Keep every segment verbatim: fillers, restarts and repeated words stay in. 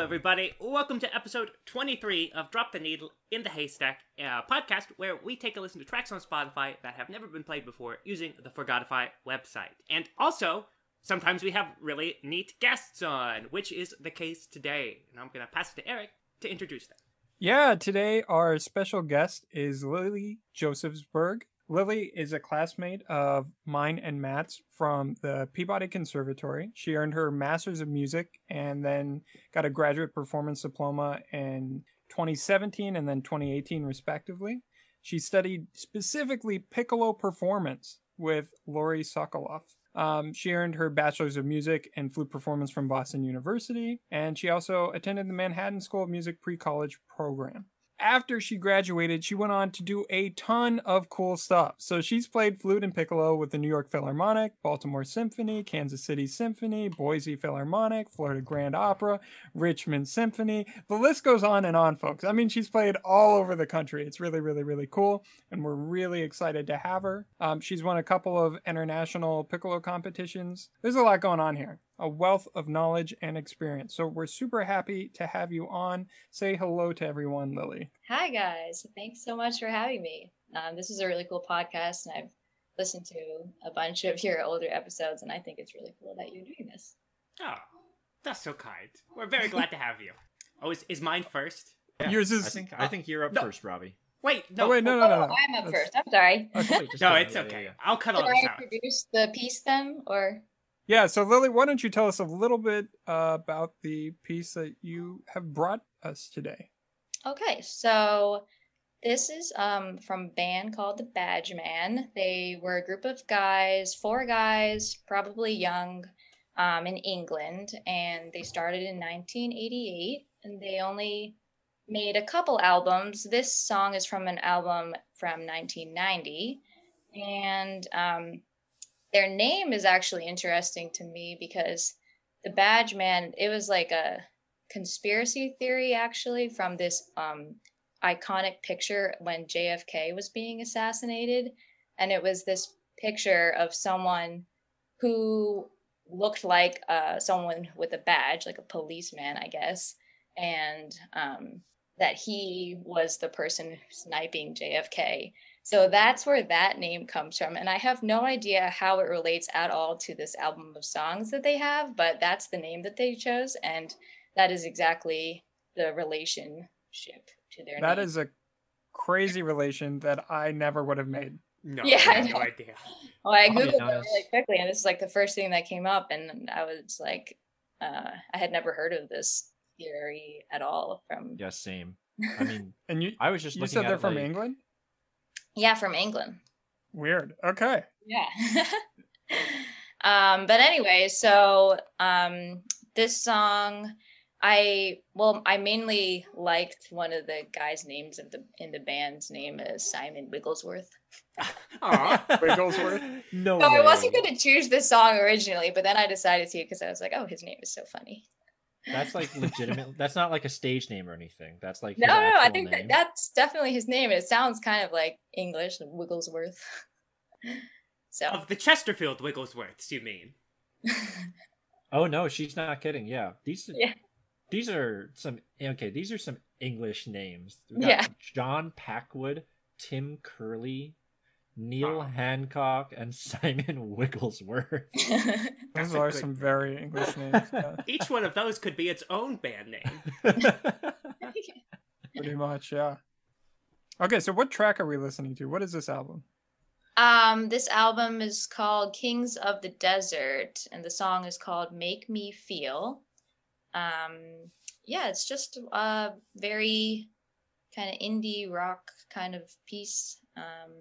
Hello, everybody. Welcome to episode twenty-three of Drop the Needle in the Haystack, a podcast where we take a listen to tracks on Spotify that have never been played before using the Forgotify website. And also, sometimes we have really neat guests on, which is the case today. And I'm going to pass it to Eric to introduce them. Yeah, today our special guest is Lily Josephsberg. Lily is a classmate of mine and Matt's from the Peabody Conservatory. She earned her Master's of Music and then got a graduate performance diploma in twenty seventeen and then twenty eighteen, respectively. She studied specifically piccolo performance with Lori Sokoloff. Um, she earned her Bachelor's of Music and Flute Performance from Boston University, and she also attended the Manhattan School of Music pre-college program. After she graduated, she went on to do a ton of cool stuff. So she's played flute and piccolo with the New York Philharmonic, Baltimore Symphony, Kansas City Symphony, Boise Philharmonic, Florida Grand Opera, Richmond Symphony. The list goes on and on, folks. I mean, she's played all over the country. It's really, really, really cool. And we're really excited to have her. Um, she's won a couple of international piccolo competitions. There's a lot going on here. A wealth of knowledge and experience. So we're super happy to have you on. Say hello to everyone, Lily. Hi, guys. Thanks so much for having me. Um, this is a really cool podcast, and I've listened to a bunch of your older episodes, and I think it's really cool that you're doing this. Oh, that's so kind. We're very glad to have you. Oh, is, is mine first? Yeah. Yours is... I think, I think you're up no. first, Robbie. Wait, no. Oh, wait, no, no, no, no. I'm up that's... first. I'm sorry. Okay, no, it's okay. Yeah, yeah, yeah. I'll cut all this out. Should I introduce the piece then, or... Yeah, so Lily, why don't you tell us a little bit uh, about the piece that you have brought us today? Okay, so this is um, from a band called The Badge Man. They were a group of guys, four guys, probably young, um, in England, and they started in nineteen eighty-eight, and they only made a couple albums. This song is from an album from nineteen ninety, and... Um, Their name is actually interesting to me because the Badge Man, it was like a conspiracy theory actually from this um, iconic picture when J F K was being assassinated. And it was this picture of someone who looked like uh, someone with a badge, like a policeman, I guess. And um, that he was the person sniping J F K. So that's where that name comes from. And I have no idea how it relates at all to this album of songs that they have, but that's the name that they chose. And that is exactly the relationship to their that name. That is a crazy relation that I never would have made. No, yeah, I have no idea. Well, I Googled it really quickly, and this is like the first thing that came up. And I was like, uh, I had never heard of this theory at all. From Yeah, same. I mean, and you, I was just you looking said at they're it from like... England? Yeah, from England. Weird. Okay. Yeah. um, but anyway, so um, this song, I well, I mainly liked one of the guys' names of the in the band's name is Simon Wigglesworth. Aw, Wigglesworth. No. So way. I wasn't going to choose this song originally, but then I decided to because I was like, oh, his name is so funny. That's like legitimate. That's not like a stage name or anything. That's like no, no. I think that, that's definitely his name. It sounds kind of like English, Wigglesworth. So of the Chesterfield Wigglesworths, you mean? Oh no, she's not kidding. Yeah, these are, yeah. these are some okay. These are some English names. Yeah, John Packwood, Tim Curley, Neil um. Hancock, and Simon Wigglesworth. Those are some very English names. Yeah. Each one of those could be its own band name. Pretty much, yeah. Okay, so what track are we listening to? What is this album? Um, this album is called Kings of the Desert, and the song is called Make Me Feel. Um, yeah, it's just a very kind of indie rock kind of piece. Um,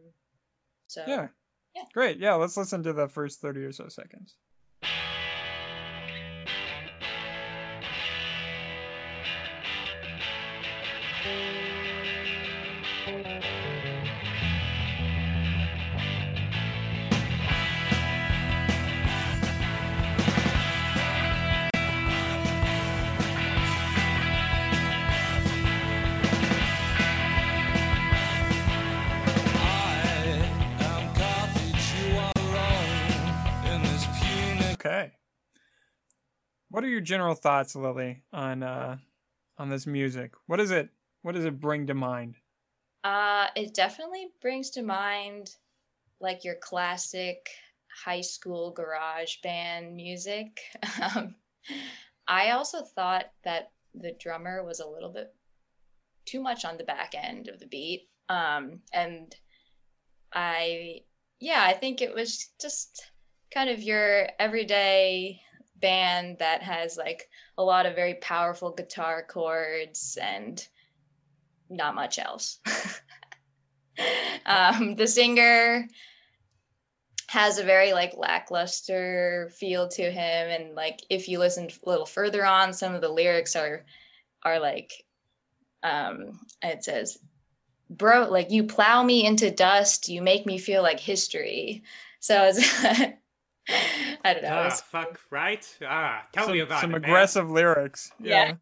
So, yeah. yeah, great. Yeah, let's listen to the first thirty or so seconds. What are your general thoughts, Lily, on uh, on this music? What is it? What does it bring to mind? Uh, it definitely brings to mind like your classic high school garage band music. um, I also thought that the drummer was a little bit too much on the back end of the beat. Um, and I, yeah, I think it was just kind of your everyday band that has like a lot of very powerful guitar chords and not much else. um, the singer has a very like lackluster feel to him. And like, if you listen a little further on, some of the lyrics are, are like, um, it says, bro, like you plow me into dust, you make me feel like history. So it's, I don't know. Ah, was... fuck, right? Ah, tell some, me about some it, aggressive man. lyrics. Yeah.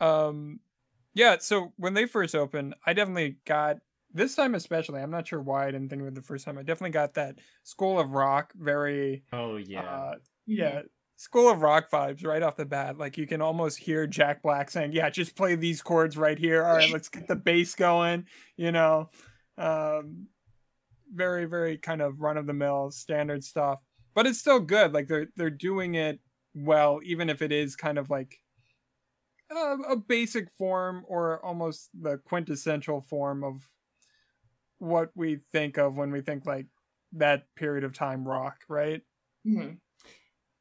yeah. Um, yeah. So when they first opened, I definitely got, this time especially, I'm not sure why I didn't think of it the first time, I definitely got that School of Rock very. Oh yeah. Uh, yeah. School of Rock vibes right off the bat. Like you can almost hear Jack Black saying, "Yeah, just play these chords right here. All right, let's get the bass going." You know. Um, very very kind of run-of-the-mill standard stuff, but it's still good. Like they're they're doing it well, even if it is kind of like a, a basic form or almost the quintessential form of what we think of when we think like that period of time rock, right? Mm-hmm.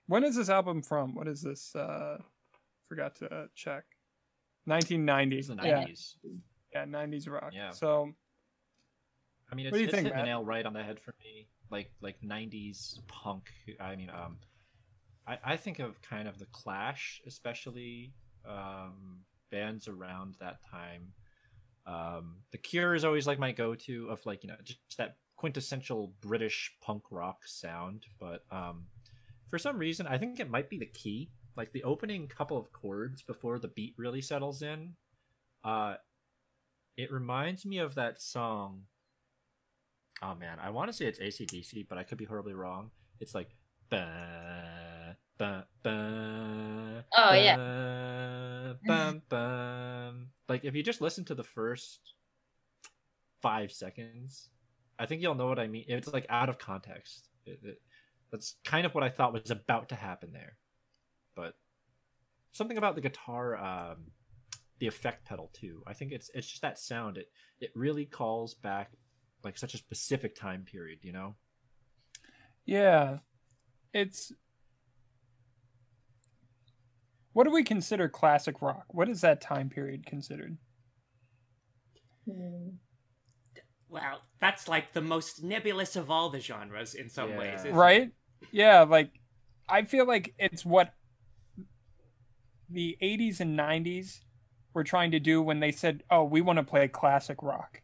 When is this album from? What is this? uh forgot to uh, check. Nineteen ninety. It's the nineties. Yeah. yeah nineties rock. Yeah. So I mean, it's, it's think, hitting the nail right on the head for me. Like, like nineties punk. I mean, um, I, I think of kind of the Clash, especially um, bands around that time. Um, the Cure is always like my go-to of like, you know, just that quintessential British punk rock sound. But um, for some reason, I think it might be the key. Like the opening couple of chords before the beat really settles in. Uh, it reminds me of that song. Oh man, I want to say it's A C D C, but I could be horribly wrong. It's like, bah, bah, bah, oh bah, yeah, bah, bah. Like if you just listen to the first five seconds, I think you'll know what I mean. It's like out of context. It, it, that's kind of what I thought was about to happen there, but something about the guitar, um, the effect pedal too. I think it's it's just that sound. It it really calls back. Like such a specific time period, you know? Yeah. It's. What do we consider classic rock? What is that time period considered? Well, that's like the most nebulous of all the genres in some yeah. ways. Right? It? Yeah. Like, I feel like it's what the eighties and nineties were trying to do when they said, oh, we want to play classic rock.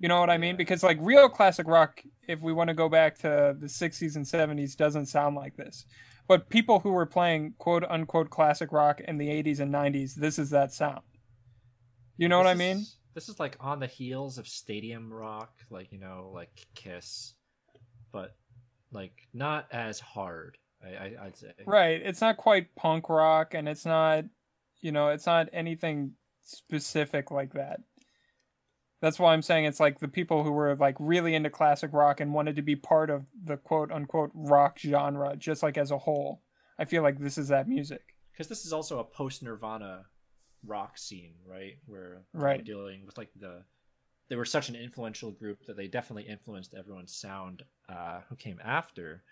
You know what I mean? Because like real classic rock, if we want to go back to the sixties and seventies, doesn't sound like this. But people who were playing quote unquote classic rock in the eighties and nineties, this is that sound. You know this what I mean? Is, this is like on the heels of stadium rock, like, you know, like Kiss, but like not as hard, I, I, I'd say. Right. It's not quite punk rock and it's not, you know, it's not anything specific like that. That's why I'm saying it's like the people who were like really into classic rock and wanted to be part of the quote unquote rock genre, just like as a whole. I feel like this is that music. Because this is also a post Nirvana rock scene, right? Where right. we're dealing with like the, they were such an influential group that they definitely influenced everyone's sound uh, who came after.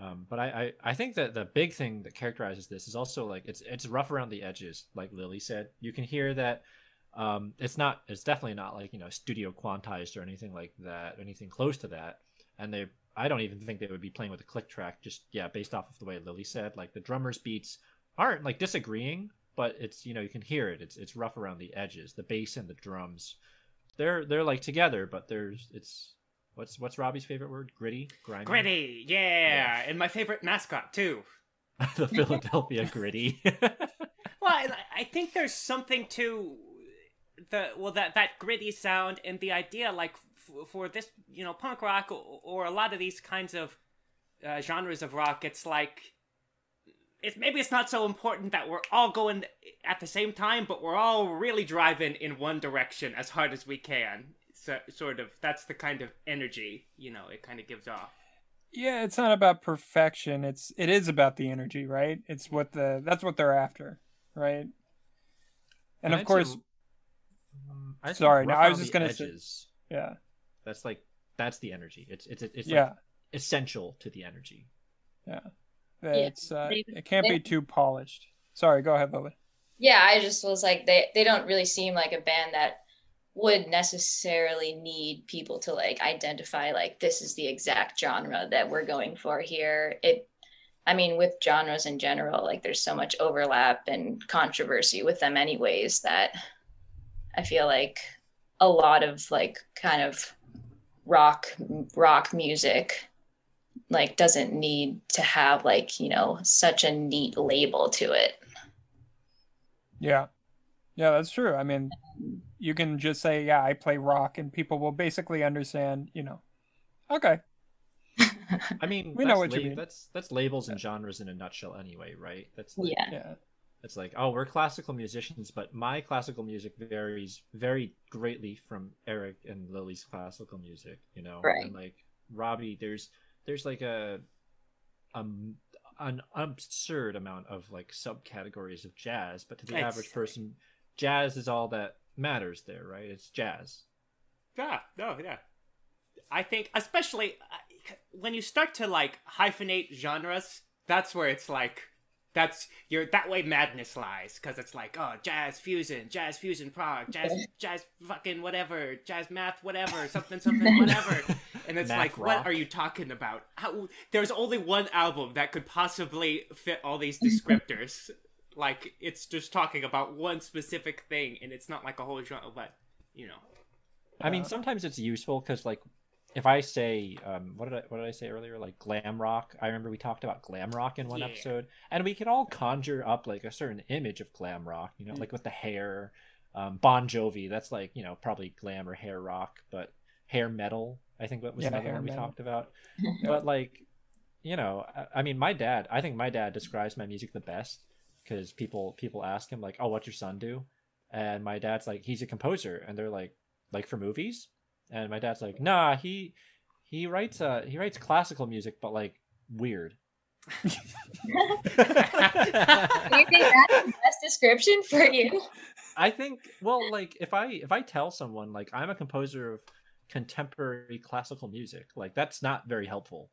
Um, but I, I, I think that the big thing that characterizes this is also like, it's, it's rough around the edges. Like Lily said, you can hear that. Um, it's not, it's definitely not like, you know, studio quantized or anything like that, anything close to that. And they, I don't even think they would be playing with a click track just, yeah, based off of the way Lily said, like the drummer's beats aren't like disagreeing, but it's, you know, you can hear it. It's, it's rough around the edges, the bass and the drums. They're, they're like together, but there's, it's, what's, what's Robbie's favorite word? Gritty? Grimy? Gritty. Yeah. yeah. And my favorite mascot too. The Philadelphia Gritty. Well, I think there's something to... The, well, that, that gritty sound and the idea, like, f- for this, you know, punk rock or, or a lot of these kinds of uh, genres of rock, it's like it's maybe it's not so important that we're all going at the same time, but we're all really driving in one direction as hard as we can. So, sort of, that's the kind of energy, you know, it kind of gives off. Yeah, it's not about perfection. It's it is about the energy, right? It's what the that's what they're after, right? And, and of I'd course, say, um, sorry, no, I was just gonna say, yeah, that's like that's the energy. It's it's it's yeah. like essential to the energy. Yeah, it's yeah, uh, they, it can't they, be too polished. Sorry, go ahead, Lola. Yeah, I just was like they they don't really seem like a band that would necessarily need people to like identify like this is the exact genre that we're going for here. It I mean with genres in general, like there's so much overlap and controversy with them anyways that I feel like a lot of like kind of rock rock music like doesn't need to have like, you know, such a neat label to it. Yeah. Yeah, that's true. I mean you can just say, yeah, I play rock, and people will basically understand, you know, okay. I mean, we know what lab- you mean. That's, that's labels yeah. and genres in a nutshell anyway, right? That's like, yeah. It's like, oh, we're classical musicians, but my classical music varies very greatly from Eric and Lily's classical music, you know? Right. And like, Robbie, there's there's like a, a an absurd amount of like subcategories of jazz, but to the that's... average person, jazz is all that matters there, right? It's jazz. Yeah, no, yeah. I think, especially when you start to like hyphenate genres, that's where it's like, that's your that way madness lies, because it's like, oh, jazz fusion, jazz fusion prog, jazz, jazz fucking whatever, jazz math whatever, something something whatever, and it's math like, rock. What are you talking about? How, there's only one album that could possibly fit all these descriptors. Like, it's just talking about one specific thing, and it's not like a whole genre, but, you know. I mean, sometimes it's useful, because, like, if I say, um, what did I what did I say earlier? Like, glam rock. I remember we talked about glam rock in one yeah. episode, and we can all conjure up, like, a certain image of glam rock, you know, mm-hmm. like with the hair. Um, Bon Jovi, that's, like, you know, probably glam or hair rock, but hair metal, I think that was yeah, another one metal. we talked about. But, like, you know, I, I mean, my dad, I think my dad describes my music the best. Because people people ask him, like, oh, what's your son do? And my dad's like, he's a composer. And they're like, like for movies? And my dad's like, nah, he he writes uh, he writes classical music, but, like, weird. Do you think that's the best description for you? I think, well, like, if I if I tell someone, like, I'm a composer of contemporary classical music, like, that's not very helpful.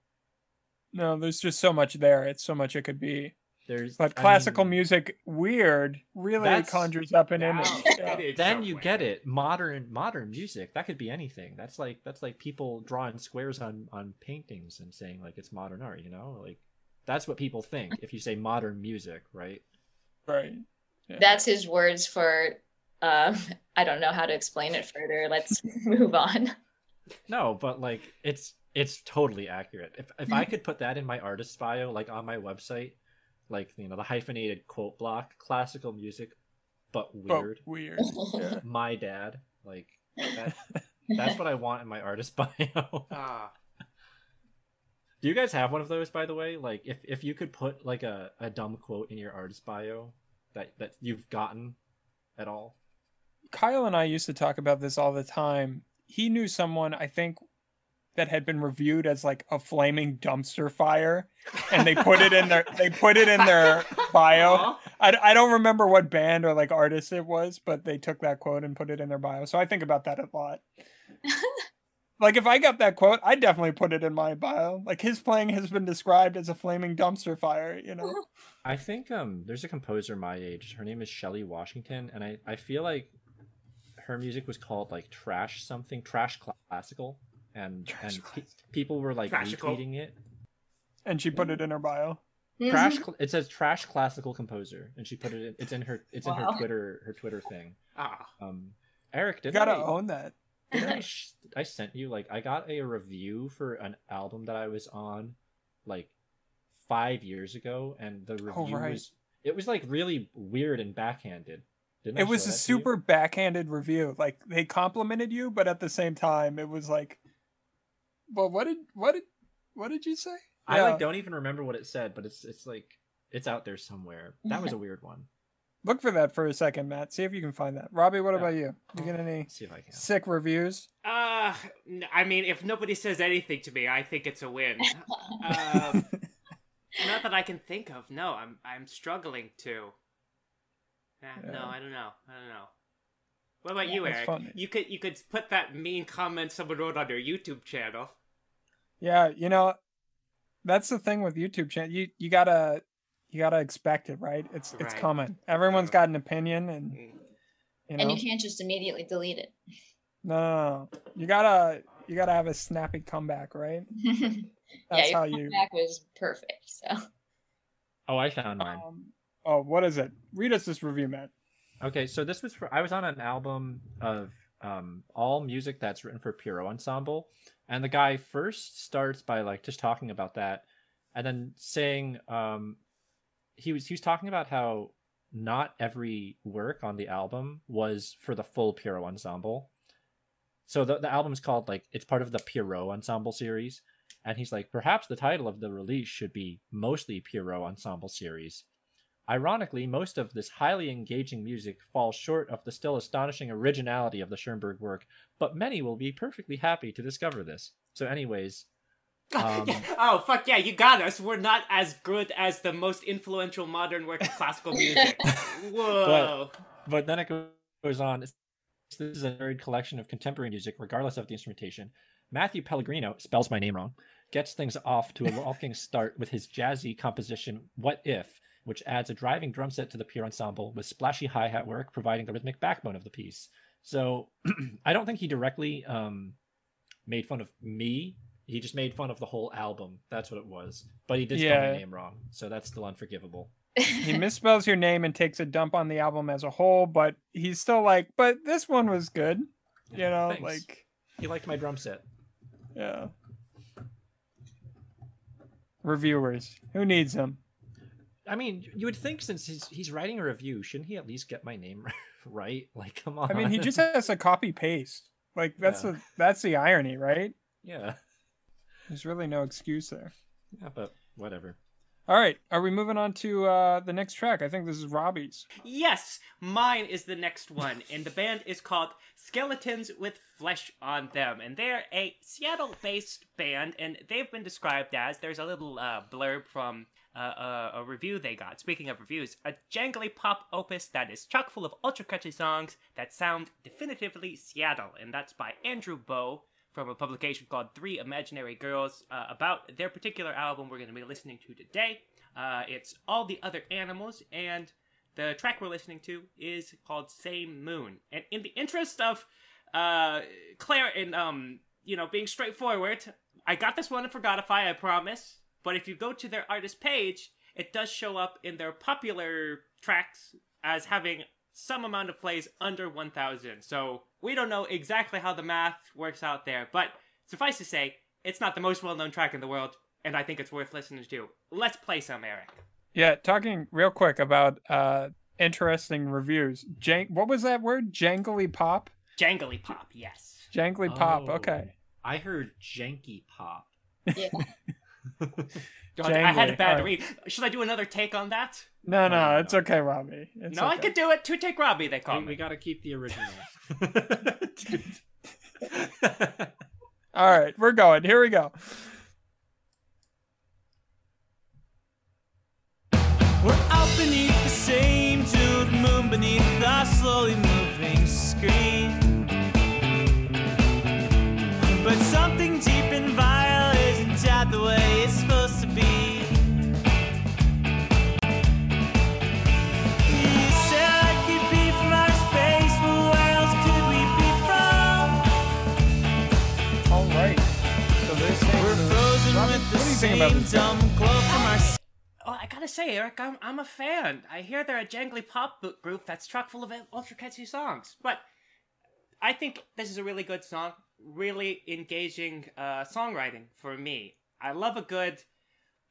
No, there's just so much there. It's so much it could be. There's, but classical I mean, music, weird, really conjures up an wow, image. Yeah. Then you get it. Modern, modern music, that could be anything. That's like that's like people drawing squares on, on paintings and saying like it's modern art. You know, like that's what people think if you say modern music, right? Right. Yeah. That's his words for. Uh, I don't know how to explain it further. Let's move on. No, but like it's it's totally accurate. If if I could put that in my artist's bio, like on my website. Like, you know, the hyphenated quote block, classical music, but weird. But weird. Yeah. My dad. Like, that, that's what I want in my artist bio. Ah. Do you guys have one of those, by the way? Like, if, if you could put, like, a, a dumb quote in your artist bio that, that you've gotten at all? Kyle and I used to talk about this all the time. He knew someone, I think, that had been reviewed as like a flaming dumpster fire, and they put it in their they put it in their bio. I, I don't remember what band or like artist it was, but they took that quote and put it in their bio. So I think about that a lot. Like if I got that quote, I definitely put it in my bio. Like his playing has been described as a flaming dumpster fire, you know. I think um there's a composer my age. Her name is Shelley Washington, and I I feel like her music was called like trash something, trash classical. And, and pe- people were like Trashical. retweeting it, and she put it in her bio. Mm-hmm. Trash. Cl- it says trash classical composer, and she put it. In, it's in her. It's wow. in her Twitter. Her Twitter thing. Ah. Um, Eric, did gotta I, own that. I, sh- I sent you like I got a review for an album that I was on, like, five years ago, and the review oh, right. was it was like really weird and backhanded. Didn't it I was a super backhanded review. Like they complimented you, but at the same time, it was like. But what did what did what did you say? I yeah. like don't even remember what it said, but it's it's like It's out there somewhere. That was a weird one. Look for that for a second, Matt. See if you can find that. Robbie, what yeah. about you? You get any see if I can. sick reviews? Uh, I mean, if nobody says anything to me, I think it's a win. um, not that I can think of. No, I'm I'm struggling to. Nah, yeah. No, I don't know. I don't know. What about yeah, you, Eric? Funny. You could you could put that mean comment someone wrote on your YouTube channel. Yeah, you know, that's the thing with YouTube channel. You you gotta. You gotta expect it, right? It's right. it's common. Everyone's got an opinion, and you know, and you can't just immediately delete it. No, no, no. you gotta you gotta have a snappy comeback, right? That's yeah, your how comeback you. was perfect. So. Oh, I found mine. Um, oh, what is it? Read us this review, Matt. Okay, so this was for I was on an album of um, all music that's written for Puro Ensemble, and the guy first starts by like just talking about that, and then saying. Um, He was he was talking about how not every work on the album was for the full Puro Ensemble. So the, the album is called, like, it's part of the Puro Ensemble series. And he's like, perhaps the title of the release should be mostly Puro Ensemble series. Ironically, most of this highly engaging music falls short of the still astonishing originality of the Schoenberg work, but many will be perfectly happy to discover this. So anyways... Um, oh fuck yeah, you got us. We're not as good as the most influential modern work of classical music. Whoa. But, but then it goes on. This is a varied collection of contemporary music, regardless of the instrumentation. Matthew Pellegrino, spells my name wrong, gets things off to a walking start with his jazzy composition What If, which adds a driving drum set to the Puro Ensemble with splashy hi-hat work providing the rhythmic backbone of the piece. So I don't think he directly um, made fun of me. He just made fun of the whole album. That's what it was. But he did spell yeah. my name wrong, so that's still unforgivable. He misspells your name and takes a dump on the album as a whole, but he's still like, but this one was good. Yeah, you know, thanks. Like... He liked my drum set. Yeah. Reviewers. Who needs them? I mean, you would think since he's, he's writing a review, shouldn't he at least get my name right? Like, come on. I mean, he just has to copy-paste. Like, that's, yeah. a, that's the irony, right? Yeah. There's really no excuse there. Yeah, but whatever. All right. Are we moving on to uh, the next track? I think this is Robbie's. Yes. Mine is the next one. And the band is called Skeletons with Flesh on Them. And they're a Seattle-based band. And they've been described as, there's a little uh, blurb from uh, a, a review they got. Speaking of reviews, a jangly pop opus that is chock full of ultra-catchy songs that sound definitively Seattle. And that's by Andrew Bowe, from a publication called Three Imaginary Girls, uh, about their particular album we're going to be listening to today. Uh, it's All the Other Animals, and the track we're listening to is called Same Moon. And in the interest of uh, Claire and, um, you know, being straightforward, I got this one in Forgotify, I promise, but if you go to their artist page, it does show up in their popular tracks as having some amount of plays under one thousand. So we don't know exactly how the math works out there, but suffice to say, it's not the most well-known track in the world, and I think it's worth listening to. Let's play some, Eric. Yeah, talking real quick about uh, interesting reviews. Jan- what was that word? Jangly pop? Jangly pop, yes. Jangly pop, oh, okay. I heard janky pop. Yeah. God, I had a bad read. Should I do another take on that? No, no, it's okay, Robbie. It's no, okay. I could do it. Two take Robbie, they call we, me. We gotta keep the original. All right, we're going. Here we go. We're out beneath the same dude moon beneath our slowly moving screen. But something deep and vile isn't out the way it's supposed to be. About this oh, I gotta say, Eric, I'm I'm a fan. I hear they're a jangly pop group that's chock full of ultra catchy songs, but I think this is a really good song, really engaging uh, songwriting for me. I love a good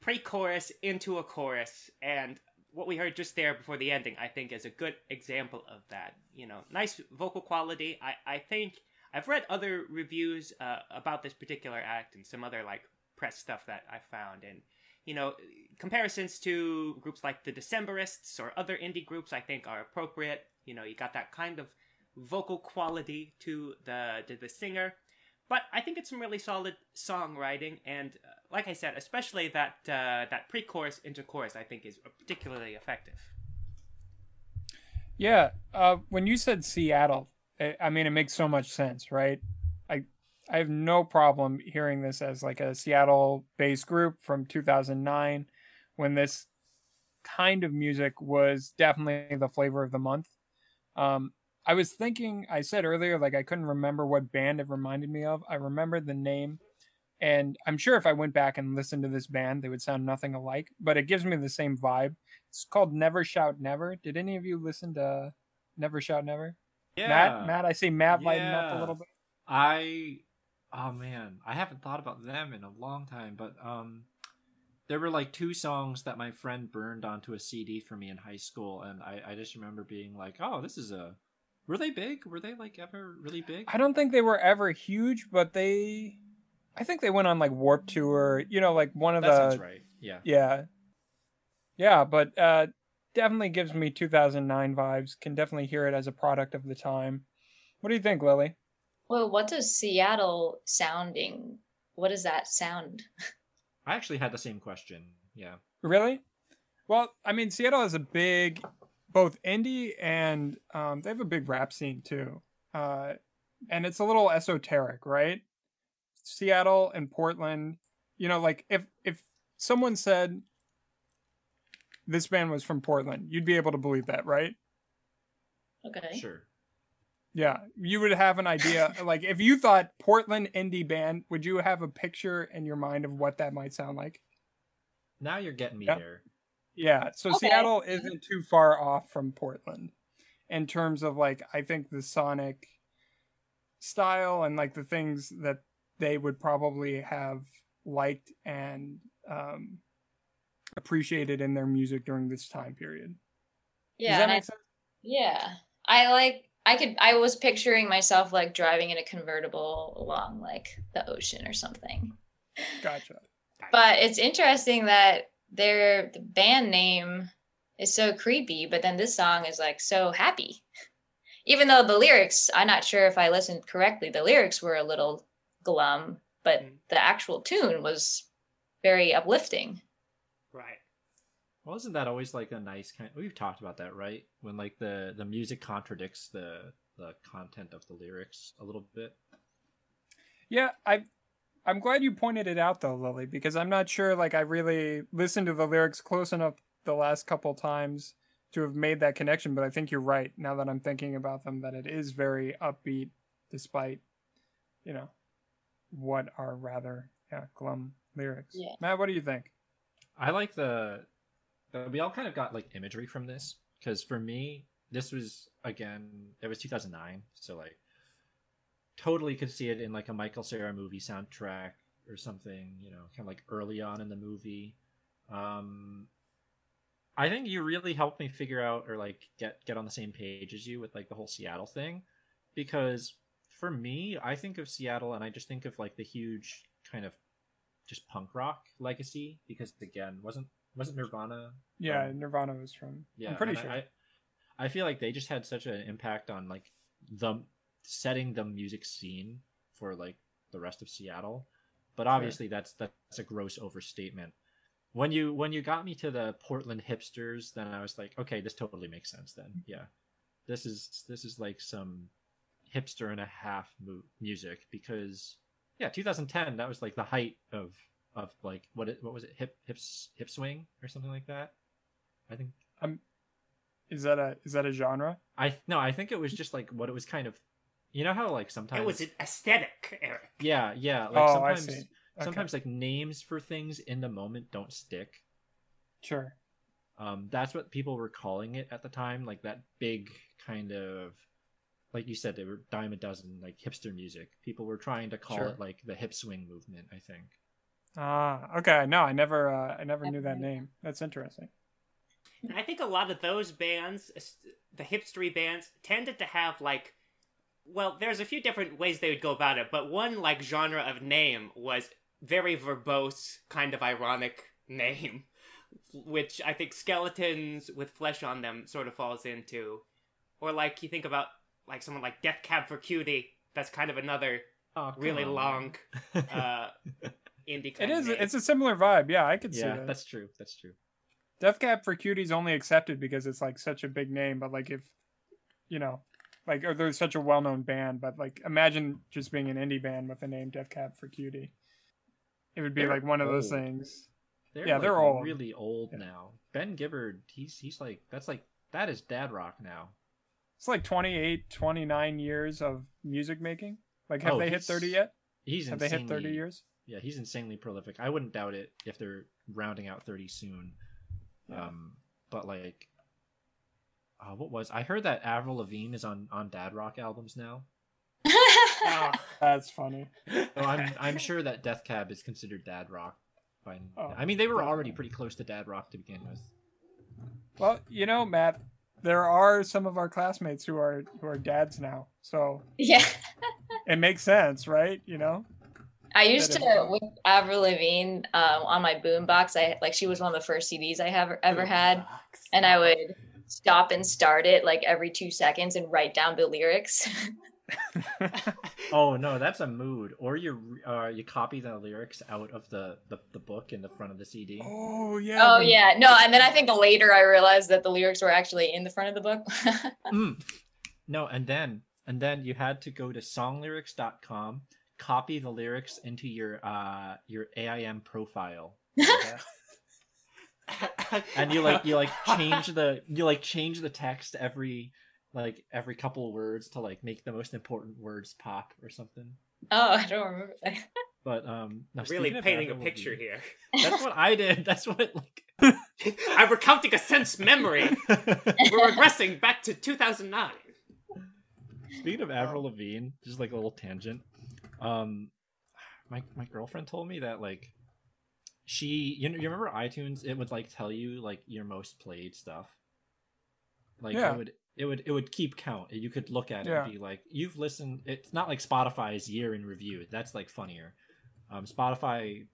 pre-chorus into a chorus, and what we heard just there before the ending, I think, is a good example of that. You know, nice vocal quality. I I think I've read other reviews uh, about this particular act and some other like press stuff that I found, and you know, comparisons to groups like the Decemberists or other indie groups, I think, are appropriate. You know, you got that kind of vocal quality to the to the singer. But I think it's some really solid songwriting, and uh, like I said, especially that uh, that pre-chorus into chorus, I think, is particularly effective. Yeah, uh, when you said Seattle, I, I mean, it makes so much sense, right? I I have no problem hearing this as like a Seattle-based group from two thousand nine, when this kind of music was definitely the flavor of the month. Um, I was thinking, I said earlier, like I couldn't remember what band it reminded me of. I remembered the name, and I'm sure if I went back and listened to this band, they would sound nothing alike, but it gives me the same vibe. It's called Never Shout Never. Did any of you listen to Never Shout Never? Yeah. Matt, Matt I see Matt lighting yeah. up a little bit. I, oh man, I haven't thought about them in a long time, but um, there were like two songs that my friend burned onto a C D for me in high school, and I, I just remember being like, oh, this is a... Were they big? Were they like ever really big? I don't think they were ever huge, but they, I think they went on like Warped Tour, you know, like one of that the. That sounds right. Yeah. Yeah. Yeah, but uh, definitely gives me two thousand nine vibes. Can definitely hear it as a product of the time. What do you think, Lily? Well, what does Seattle sounding? What does that sound? I actually had the same question. Yeah. Really? Well, I mean, Seattle is a big. Both indie and um, they have a big rap scene too. Uh, and it's a little esoteric, right? Seattle and Portland, you know, like if, if someone said this band was from Portland, you'd be able to believe that, right? Okay. Sure. Yeah. You would have an idea. Like if you thought Portland indie band, would you have a picture in your mind of what that might sound like? Now you're getting me yep. there. Yeah, so okay. Seattle isn't too far off from Portland in terms of, like, I think the sonic style and, like, the things that they would probably have liked and um, appreciated in their music during this time period. Yeah. Does that make I, sense? Yeah. I, like, I could, I was picturing myself, like, driving in a convertible along, like, the ocean or something. Gotcha. But it's interesting that their the band name is so creepy, but then this song is like so happy, even though the lyrics, I'm not sure if I listened correctly, the lyrics were a little glum, but the actual tune was very uplifting. Right. Well, isn't that always like a nice kind of, we've talked about that, right? When like the the music contradicts the the content of the lyrics a little bit. Yeah, I I'm glad you pointed it out, though, Lily, because I'm not sure, like, I really listened to the lyrics close enough the last couple times to have made that connection, but I think you're right, now that I'm thinking about them, that it is very upbeat, despite, you know, what are rather yeah, glum lyrics. Yeah. Matt, what do you think? I like the... We all kind of got, like, imagery from this, because for me, this was, again, it was two thousand nine, so, like, totally could see it in like a Michael Cera movie soundtrack or something, you know, kind of like early on in the movie. Um, I think you really helped me figure out or like get, get on the same page as you with like the whole Seattle thing, because for me, I think of Seattle and I just think of like the huge kind of just punk rock legacy, because again, wasn't, wasn't Nirvana. Yeah. Um, Nirvana was from, yeah, I'm pretty sure. I, I feel like they just had such an impact on like the, setting the music scene for like the rest of Seattle, but obviously sure. that's that's a gross overstatement. When you when you got me to the Portland hipsters, then I was like, okay, this totally makes sense. Then yeah, this is this is like some hipster and a half mu- music because yeah, two thousand ten that was like the height of of like what it, what was it hip hip hip swing or something like that. I think um, is that a is that a genre? I no, I think it was just like what it was kind of. You know how like sometimes it was an aesthetic, Eric. Yeah, yeah. Like oh, sometimes I see. Okay. Sometimes like names for things in the moment don't stick. Sure. Um, that's what people were calling it at the time, like that big kind of like you said, they were dime a dozen, like hipster music. People were trying to call sure. it like the hip swing movement, I think. Ah, uh, okay. No, I never uh, I never knew that name. That's interesting. And I think a lot of those bands, the hipstery bands, tended to have like well, there's a few different ways they would go about it, but one, like, genre of name was very verbose, kind of ironic name, which I think Skeletons with Flesh on Them sort of falls into. Or like you think about like someone like Death Cab for Cutie. That's kind of another oh, really on, long uh, indie kind of name. It's a similar vibe. Yeah, I could yeah, see that. That's true. That's true. Death Cab for Cutie's only accepted because it's like such a big name. But like if, you know, like or there's such a well-known band. But like imagine just being an indie band with the name Death Cab for Cutie. It would be they're like one old. of those things. They're yeah, like they're old. really old yeah. now. Ben Gibbard, he's he's like, that's like, that is dad rock now. It's like twenty-eight, twenty-nine years of music making. Like, have oh, they hit thirty yet? He's have insanely, they hit thirty years? Yeah, he's insanely prolific. I wouldn't doubt it if they're rounding out thirty soon. Yeah. Um, but like, uh, what was, I heard that Avril Lavigne is on, on dad rock albums now. Oh, that's funny. So I'm I'm sure that Death Cab is considered dad rock. By, oh, I mean, they were already pretty close to dad rock to begin with. Well, you know, Matt, there are some of our classmates who are who are dads now, so yeah, it makes sense, right? You know, I used that to with Avril Lavigne um, on my boombox. I like she was one of the first C Ds I have ever boom had, box. and I would stop and start it like every two seconds and write down the lyrics. Oh no, that's a mood. Or you uh, you copy the lyrics out of the, the, the book in the front of the C D. Oh yeah. Oh when... yeah. No, and then I think later I realized that the lyrics were actually in the front of the book. mm. No, and then and then you had to go to song lyrics dot com, copy the lyrics into your uh your A I M profile. Yeah. And you like you like change the you like change the text every like every couple of words to like make the most important words pop or something. Oh, I don't remember that. But um, no, really painting a picture be... here. That's what I did. That's what it, like. I'm recounting a sense memory. We're regressing back to two thousand nine. Speaking of Avril Lavigne, just like a little tangent. Um, my my girlfriend told me that like she you know you remember iTunes? It would like tell you like your most played stuff. Like yeah. it would. It would it would keep count. You could look at it yeah. and be like, you've listened. It's not like Spotify's year in review. That's like funnier. Um, Spotify,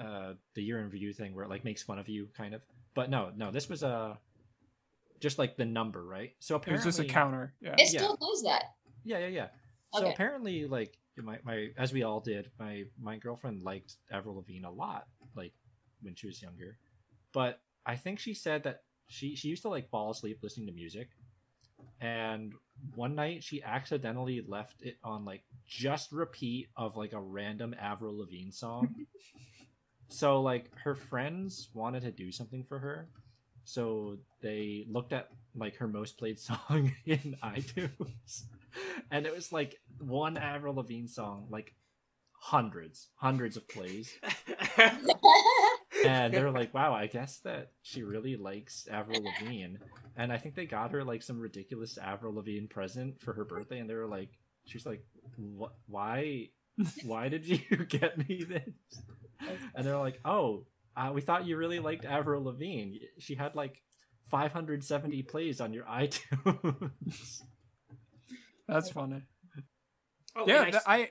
uh, the year in review thing where it like makes fun of you kind of. But no, no, this was a just like the number, right? So apparently it was just a counter. Yeah, it still yeah. does that. Yeah, yeah, yeah. Okay. So apparently, like my my as we all did, my my girlfriend liked Avril Lavigne a lot, like when she was younger. But I think she said that she she used to like fall asleep listening to music. And one night she accidentally left it on like just repeat of like a random Avril Lavigne song. So like her friends wanted to do something for her. So they looked at like her most played song in iTunes. And it was like one Avril Lavigne song, like hundreds, hundreds of plays. And they're like, wow, I guess that she really likes Avril Lavigne. And I think they got her like some ridiculous Avril Lavigne present for her birthday. And they were like, she's like, why, why did you get me this? And they're like, oh, uh, we thought you really liked Avril Lavigne. She had like five hundred seventy plays on your iTunes. That's funny. Oh, yeah, nice. I...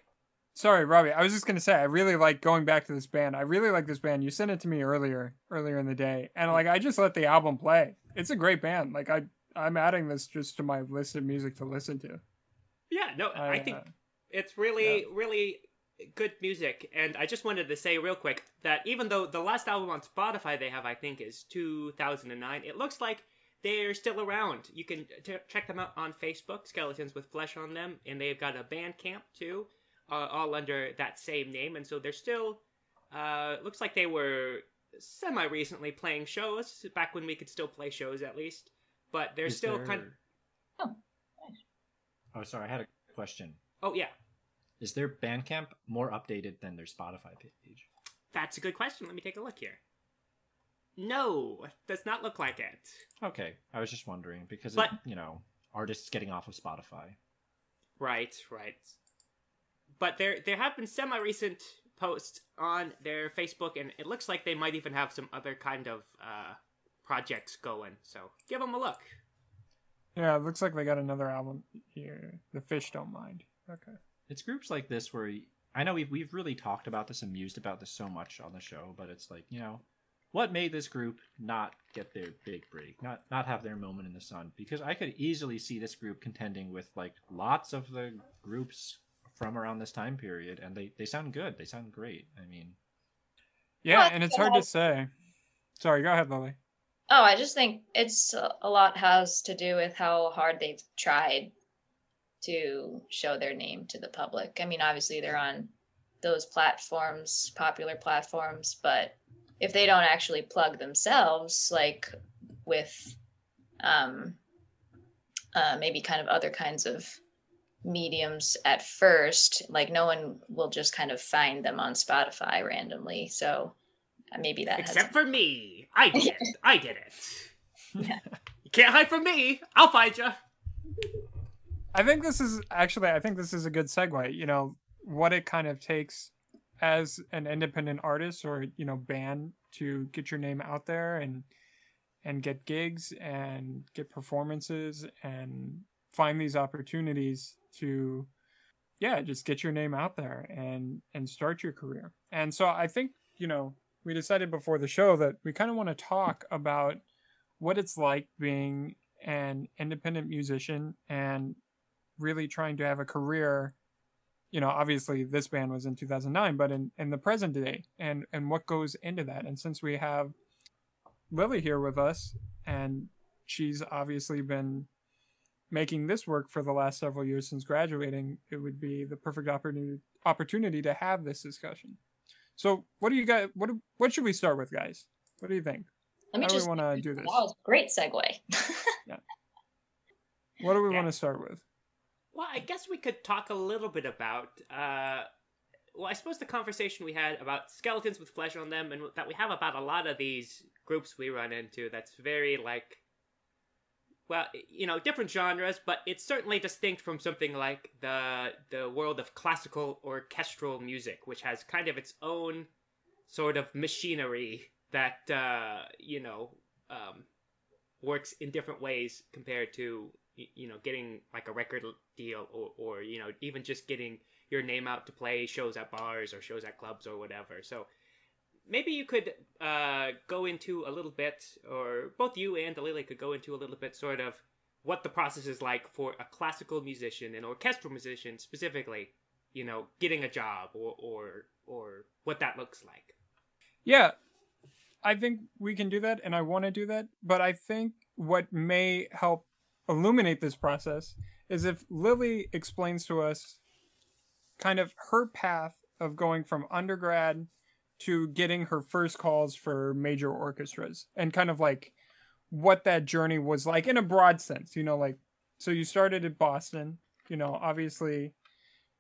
Sorry, Robbie. I was just going to say, I really like going back to this band. I really like this band. You sent it to me earlier, earlier in the day. And like, I just let the album play. It's a great band. Like I, I'm adding this just to my list of music to listen to. Yeah, no, I, I think uh, it's really, yeah. really good music. And I just wanted to say real quick that even though the last album on Spotify they have, I think is two thousand nine, it looks like they're still around. You can t- check them out on Facebook, Skeletons with Flesh on Them. And they've got a Bandcamp too. Uh, all under that same name, and so they're still uh looks like they were semi recently playing shows back when we could still play shows at least, but they're Is still there... kind of oh. oh sorry I had a question. Oh yeah. Is their Bandcamp more updated than their Spotify page? That's a good question. Let me take a look here. No, does not look like it. Okay. I was just wondering because but... of, you know, artists getting off of Spotify. Right, right. But there there have been semi-recent posts on their Facebook, and it looks like they might even have some other kind of uh, projects going. So give them a look. Yeah, it looks like they got another album here. The Fish Don't Mind. Okay. It's groups like this where, I know we've, we've really talked about this and mused about this so much on the show, but it's like, you know, what made this group not get their big break, not not have their moment in the sun? Because I could easily see this group contending with like lots of the groups from around this time period, and they, they sound good. They sound great. I mean, yeah, and it's hard to say. Sorry, go ahead, Lily. Oh, I just think it's a lot has to do with how hard they've tried to show their name to the public. I mean, obviously they're on those platforms, popular platforms, but if they don't actually plug themselves, like with um, uh, maybe kind of other kinds of mediums at first, like no one will just kind of find them on Spotify randomly. So maybe that except has... for me. I did it. I did it. Yeah. You can't hide from me. I'll find you. I think this is actually, I think this is a good segue, you know, what it kind of takes as an independent artist or, you know, band to get your name out there and, and get gigs and get performances and find these opportunities to, yeah, just get your name out there and, and start your career. And so I think, you know, we decided before the show that we kind of want to talk about what it's like being an independent musician and really trying to have a career. You know, obviously this band was in two thousand nine, but in, in the present day and, and what goes into that. And since we have Lily here with us, and she's obviously been making this work for the last several years since graduating, it would be the perfect opportunity opportunity to have this discussion. So what do you guys, what do, what should we start with, guys? What do you think? Let me How just, do we want to do this? That was a great segue. Yeah. What do we yeah. want to start with? Well, I guess we could talk a little bit about, uh, well, I suppose the conversation we had about Skeletons with Flesh on Them, and that we have about a lot of these groups we run into, that's very like, well, you know, different genres, but it's certainly distinct from something like the the world of classical orchestral music, which has kind of its own sort of machinery that, uh, you know, um, works in different ways compared to, you know, getting like a record deal or, or, you know, even just getting your name out to play shows at bars or shows at clubs or whatever. So maybe you could uh, go into a little bit, or both you and Lily could go into a little bit sort of what the process is like for a classical musician, an orchestral musician specifically, you know, getting a job or or, or what that looks like. Yeah, I think we can do that, and I want to do that. But I think what may help illuminate this process is if Lily explains to us kind of her path of going from undergrad to getting her first calls for major orchestras, and kind of like what that journey was like in a broad sense, you know, like, so you started at Boston, you know, obviously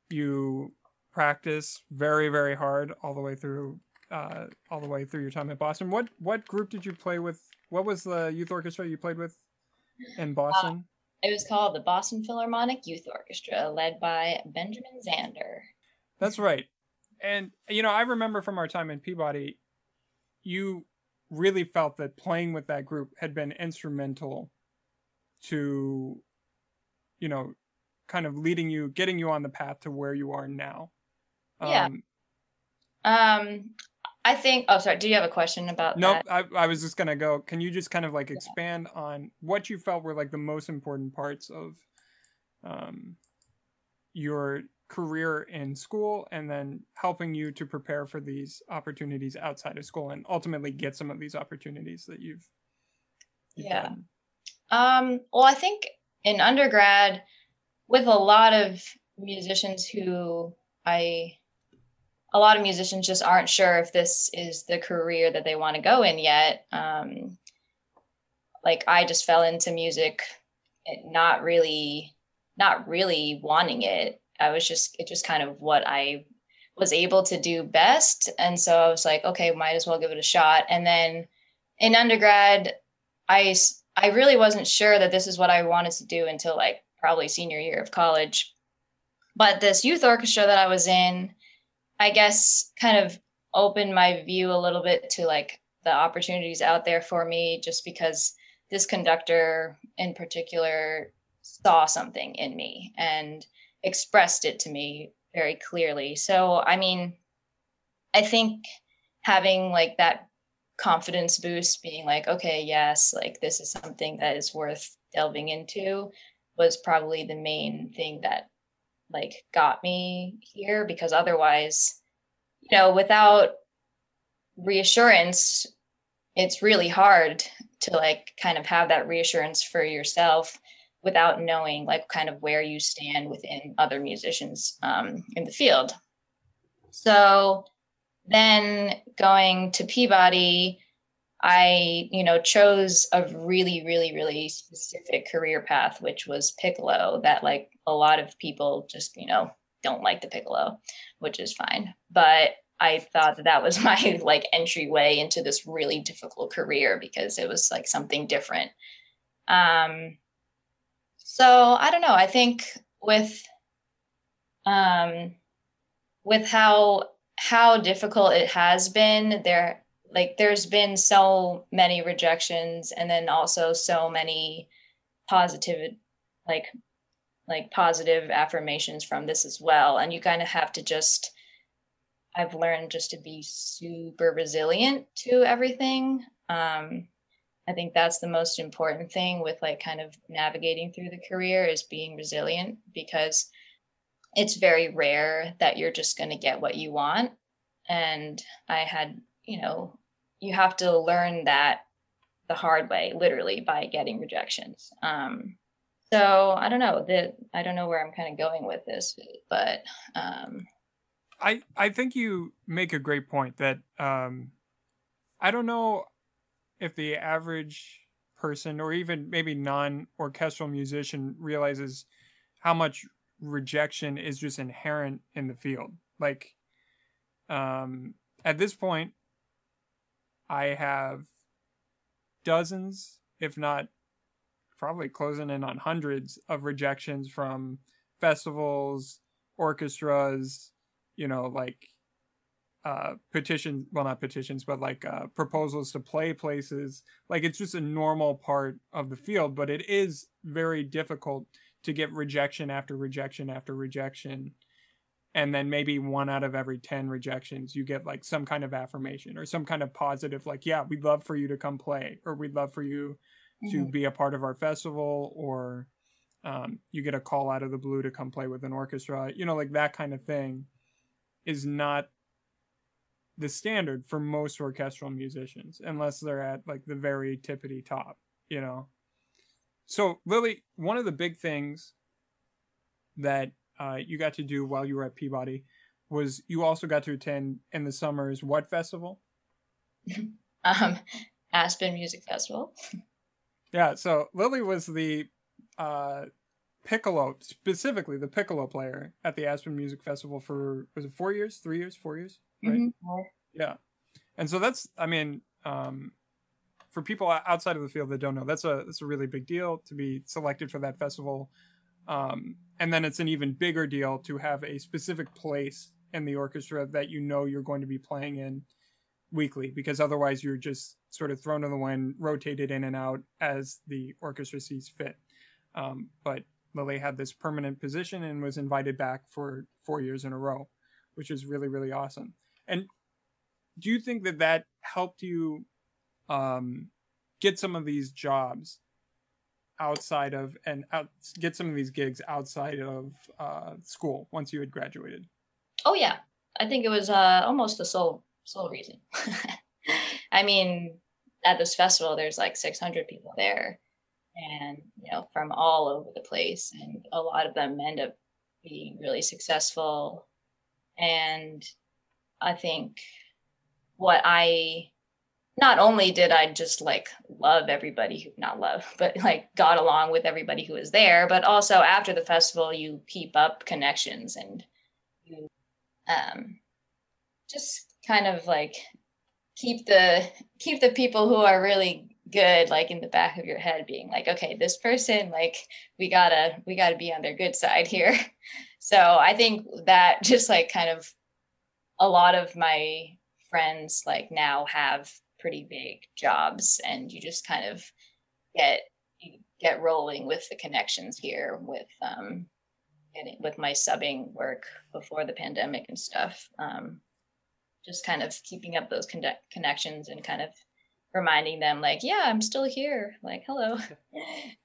you practice very, very hard all the way through, uh, all the way through your time at Boston. What, what group did you play with? What was the youth orchestra you played with in Boston? Uh, it was called the Boston Philharmonic Youth Orchestra, led by Benjamin Zander. That's right. And, you know, I remember from our time in Peabody, you really felt that playing with that group had been instrumental to, you know, kind of leading you, getting you on the path to where you are now. Yeah. Um, um I think, oh, sorry, do you have a question about nope, that? No, I, I was just going to go, can you just kind of like expand yeah. on what you felt were like the most important parts of um, your career in school, and then helping you to prepare for these opportunities outside of school and ultimately get some of these opportunities that you've, you've yeah done. um well I think in undergrad, with a lot of musicians who I a lot of musicians just aren't sure if this is the career that they want to go in yet. Um like I just fell into music not really not really wanting it. I was just, it just kind of what I was able to do best. And so I was like, okay, might as well give it a shot. And then in undergrad, I, I really wasn't sure that this is what I wanted to do until like probably senior year of college. But this youth orchestra that I was in, I guess kind of opened my view a little bit to like the opportunities out there for me, just because this conductor in particular saw something in me and expressed it to me very clearly. So, I mean, I think having like that confidence boost, being like, okay, yes, like this is something that is worth delving into, was probably the main thing that like got me here, because otherwise, you know, without reassurance, it's really hard to like kind of have that reassurance for yourself without knowing like kind of where you stand within other musicians um, in the field. So then going to Peabody, I, you know, chose a really, really, really specific career path, which was piccolo, that like a lot of people just, you know, don't like the piccolo, which is fine. But I thought that that was my like entryway into this really difficult career, because it was like something different. Um, so I don't know. I think with, um, with how, how difficult it has been, there, like there's been so many rejections, and then also so many positive, like, like positive affirmations from this as well. And you kind of have to just, I've learned just to be super resilient to everything. Um, I think that's the most important thing with like kind of navigating through the career, is being resilient, because it's very rare that you're just going to get what you want. And I had, you know, you have to learn that the hard way, literally, by getting rejections. Um, so I don't know that, I don't know where I'm kind of going with this, but, um, I, I think you make a great point that um, I don't know if the average person, or even maybe non-orchestral musician, realizes how much rejection is just inherent in the field. Like um, at this point, I have dozens, if not probably closing in on hundreds of rejections from festivals, orchestras, you know, like uh, petitions, well, not petitions, but like uh, proposals to play places. Like, it's just a normal part of the field, but it is very difficult to get rejection after rejection after rejection. And then maybe one out of every ten rejections, you get like some kind of affirmation or some kind of positive, like, yeah, we'd love for you to come play, or we'd love for you mm-hmm. to be a part of our festival, or um, you get a call out of the blue to come play with an orchestra, you know, like that kind of thing. Is not the standard for most orchestral musicians, unless they're at like the very tippity top, you know? So Lily, one of the big things that uh, you got to do while you were at Peabody was you also got to attend in the summers, what festival? um, Aspen Music Festival. Yeah. So Lily was the uh, piccolo, specifically the piccolo player at the Aspen Music Festival for, was it four years, three years, four years? Right? Mm-hmm. Yeah. And so that's, I mean, um, for people outside of the field that don't know, that's a, that's a really big deal to be selected for that festival. Um, and then it's an even bigger deal to have a specific place in the orchestra that you know you're going to be playing in weekly, because otherwise you're just sort of thrown in the wind, rotated in and out as the orchestra sees fit. Um, but Lily had this permanent position and was invited back for four years in a row, which is really, really awesome. And do you think that that helped you um, get some of these jobs outside of, and out, get some of these gigs outside of uh, school once you had graduated? Oh yeah. I think it was uh, almost the sole, sole reason. I mean, at this festival, there's like six hundred people there, and, you know, from all over the place, and a lot of them end up being really successful. And I think what I, not only did I just like love everybody who, not love, but like got along with everybody who was there, but also after the festival, you keep up connections, and you um, just kind of like keep the, keep the people who are really good, like in the back of your head, being like, okay, this person, like we gotta, we gotta be on their good side here. So I think that just like kind of a lot of my friends like now have pretty big jobs, and you just kind of get, you get rolling with the connections here with, um, getting, with my subbing work before the pandemic and stuff. Um, just kind of keeping up those con- connections and kind of reminding them like, yeah, I'm still here. Like, hello.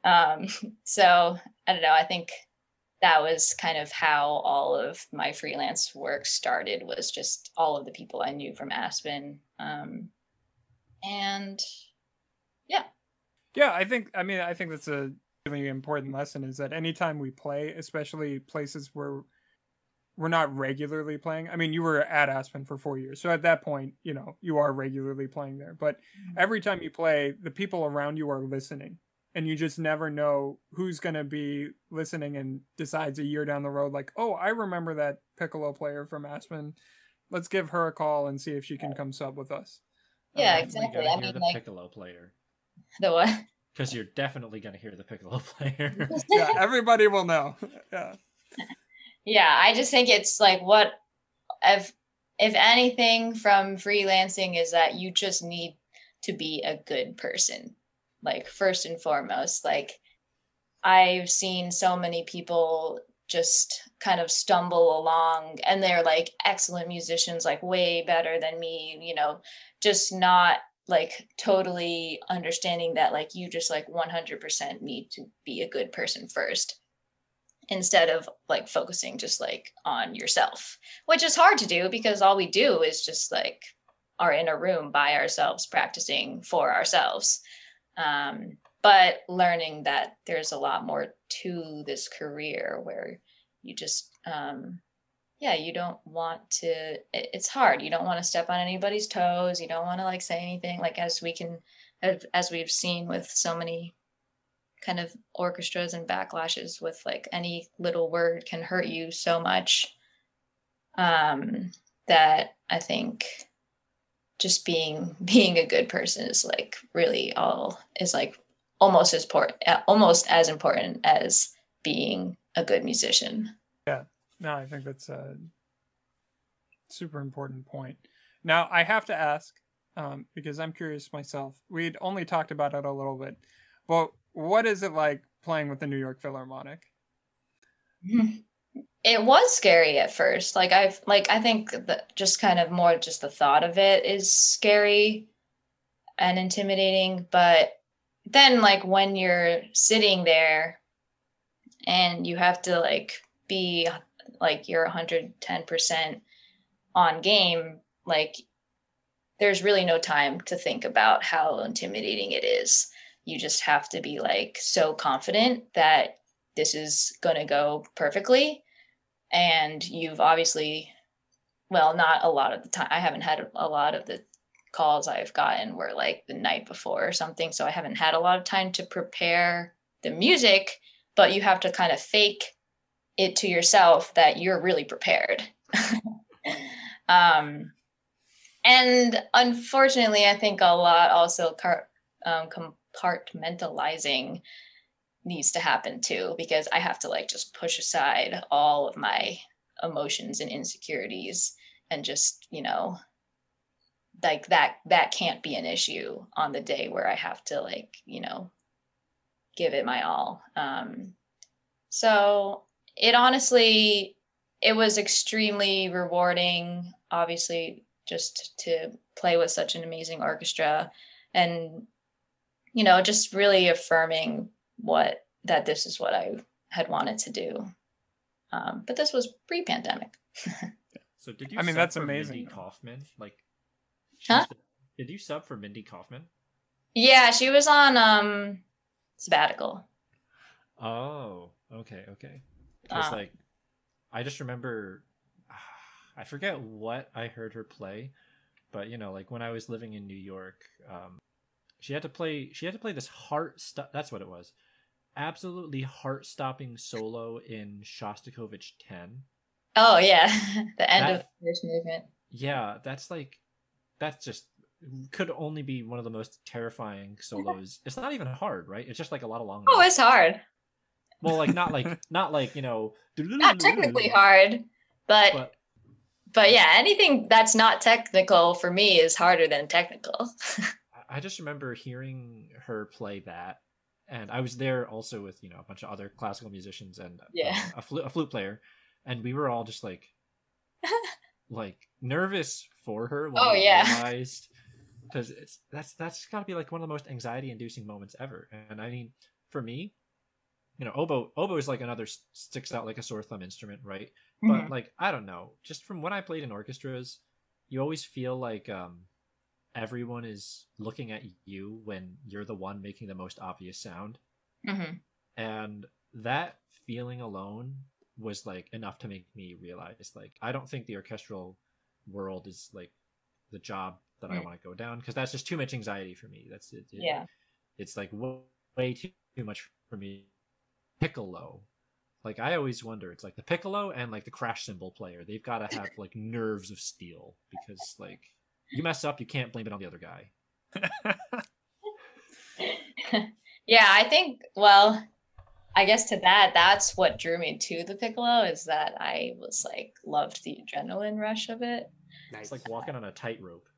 um, so I don't know. I think that was kind of how all of my freelance work started, was just all of the people I knew from Aspen. Um, and yeah. Yeah. I think, I mean, I think that's a really important lesson, is that anytime we play, especially places where we're not regularly playing. I mean, you were at Aspen for four years. So at that point, you know, you are regularly playing there. But every time you play, the people around you are listening. And you just never know who's going to be listening and decides a year down the road, like, oh, I remember that piccolo player from Aspen. Let's give her a call and see if she can come sub with us. Yeah, um, exactly. I mean, the like... piccolo player. The what? Because you're definitely going to hear the piccolo player. Yeah, everybody will know. Yeah. Yeah, I just think it's like, what if if anything from freelancing is that you just need to be a good person, like first and foremost. Like I've seen so many people just kind of stumble along and they're like excellent musicians, like way better than me, you know, just not like totally understanding that like you just like one hundred percent need to be a good person first, instead of like focusing just like on yourself, which is hard to do because all we do is just like are in a room by ourselves practicing for ourselves. Um, but learning that there's a lot more to this career where you just, um, yeah, you don't want to, it, it's hard. You don't want to step on anybody's toes. You don't want to like say anything, like as we can, as we've seen with so many kind of orchestras and backlashes with like any little word can hurt you so much, um, that I think just being, being a good person is like really all is like almost as important, almost as important as being a good musician. Yeah, no, I think that's a super important point. Now I have to ask, um, because I'm curious myself, we'd only talked about it a little bit, but what is it like playing with the New York Philharmonic? It was scary at first. Like I've, like, I think that just kind of more just the thought of it is scary and intimidating. But then like when you're sitting there and you have to like be like, you're one hundred ten percent on game, like there's really no time to think about how intimidating it is. You just have to be like so confident that this is going to go perfectly. And you've obviously, well, not a lot of the time. I haven't had a lot of the calls I've gotten were like the night before or something. So I haven't had a lot of time to prepare the music, but you have to kind of fake it to yourself that you're really prepared. um, and unfortunately, I think a lot also car- um, com- compartmentalizing needs to happen too, because I have to like just push aside all of my emotions and insecurities and just, you know, like that that can't be an issue on the day where I have to like, you know, give it my all. Um, so it honestly, it was extremely rewarding, obviously, just to play with such an amazing orchestra, and you know, just really affirming what, that this is what I had wanted to do. Um, but this was pre-pandemic. So did you, I mean, that's amazing. Mindy Kaufman? Like, huh? Been, did you sub for Mindy Kaufman? Yeah, she was on um, sabbatical. Oh, okay. Okay. Because um, like, I just remember, I forget what I heard her play, but you know, like when I was living in New York, um, She had to play. She had to play this heart. Stu- that's what it was. Absolutely heart-stopping solo in Shostakovich ten. Oh yeah, the end that, of the first movement. Yeah, that's like, that's just could only be one of the most terrifying solos. It's not even hard, right? It's just like a lot of long. Oh, it's hard. Well, like not like not like you know. Not technically hard, but, but but yeah, anything that's not technical for me is harder than technical. I just remember hearing her play that, and I was there also with, you know, a bunch of other classical musicians and yeah. um, a, fl- a flute player, and we were all just like like nervous for her. When oh yeah. Because it's that's that's got to be like one of the most anxiety-inducing moments ever. And I mean, for me, you know, oboe oboe is like another sticks out like a sore thumb instrument, right? Mm-hmm. But like I don't know, just from when I played in orchestras, you always feel like um, everyone is looking at you when you're the one making the most obvious sound, mm-hmm. and that feeling alone was like enough to make me realize like I don't think the orchestral world is like the job that mm-hmm. I want to go down, because that's just too much anxiety for me. That's it, it, yeah. It's like way too, too much for me. Piccolo, like I always wonder, it's like the piccolo and like the crash cymbal player, they've got to have like nerves of steel, because like you mess up, you can't blame it on the other guy. Yeah, I think, well, I guess to that, that's what drew me to the piccolo, is that I was like loved the adrenaline rush of it. Nice. It's like walking on a tightrope.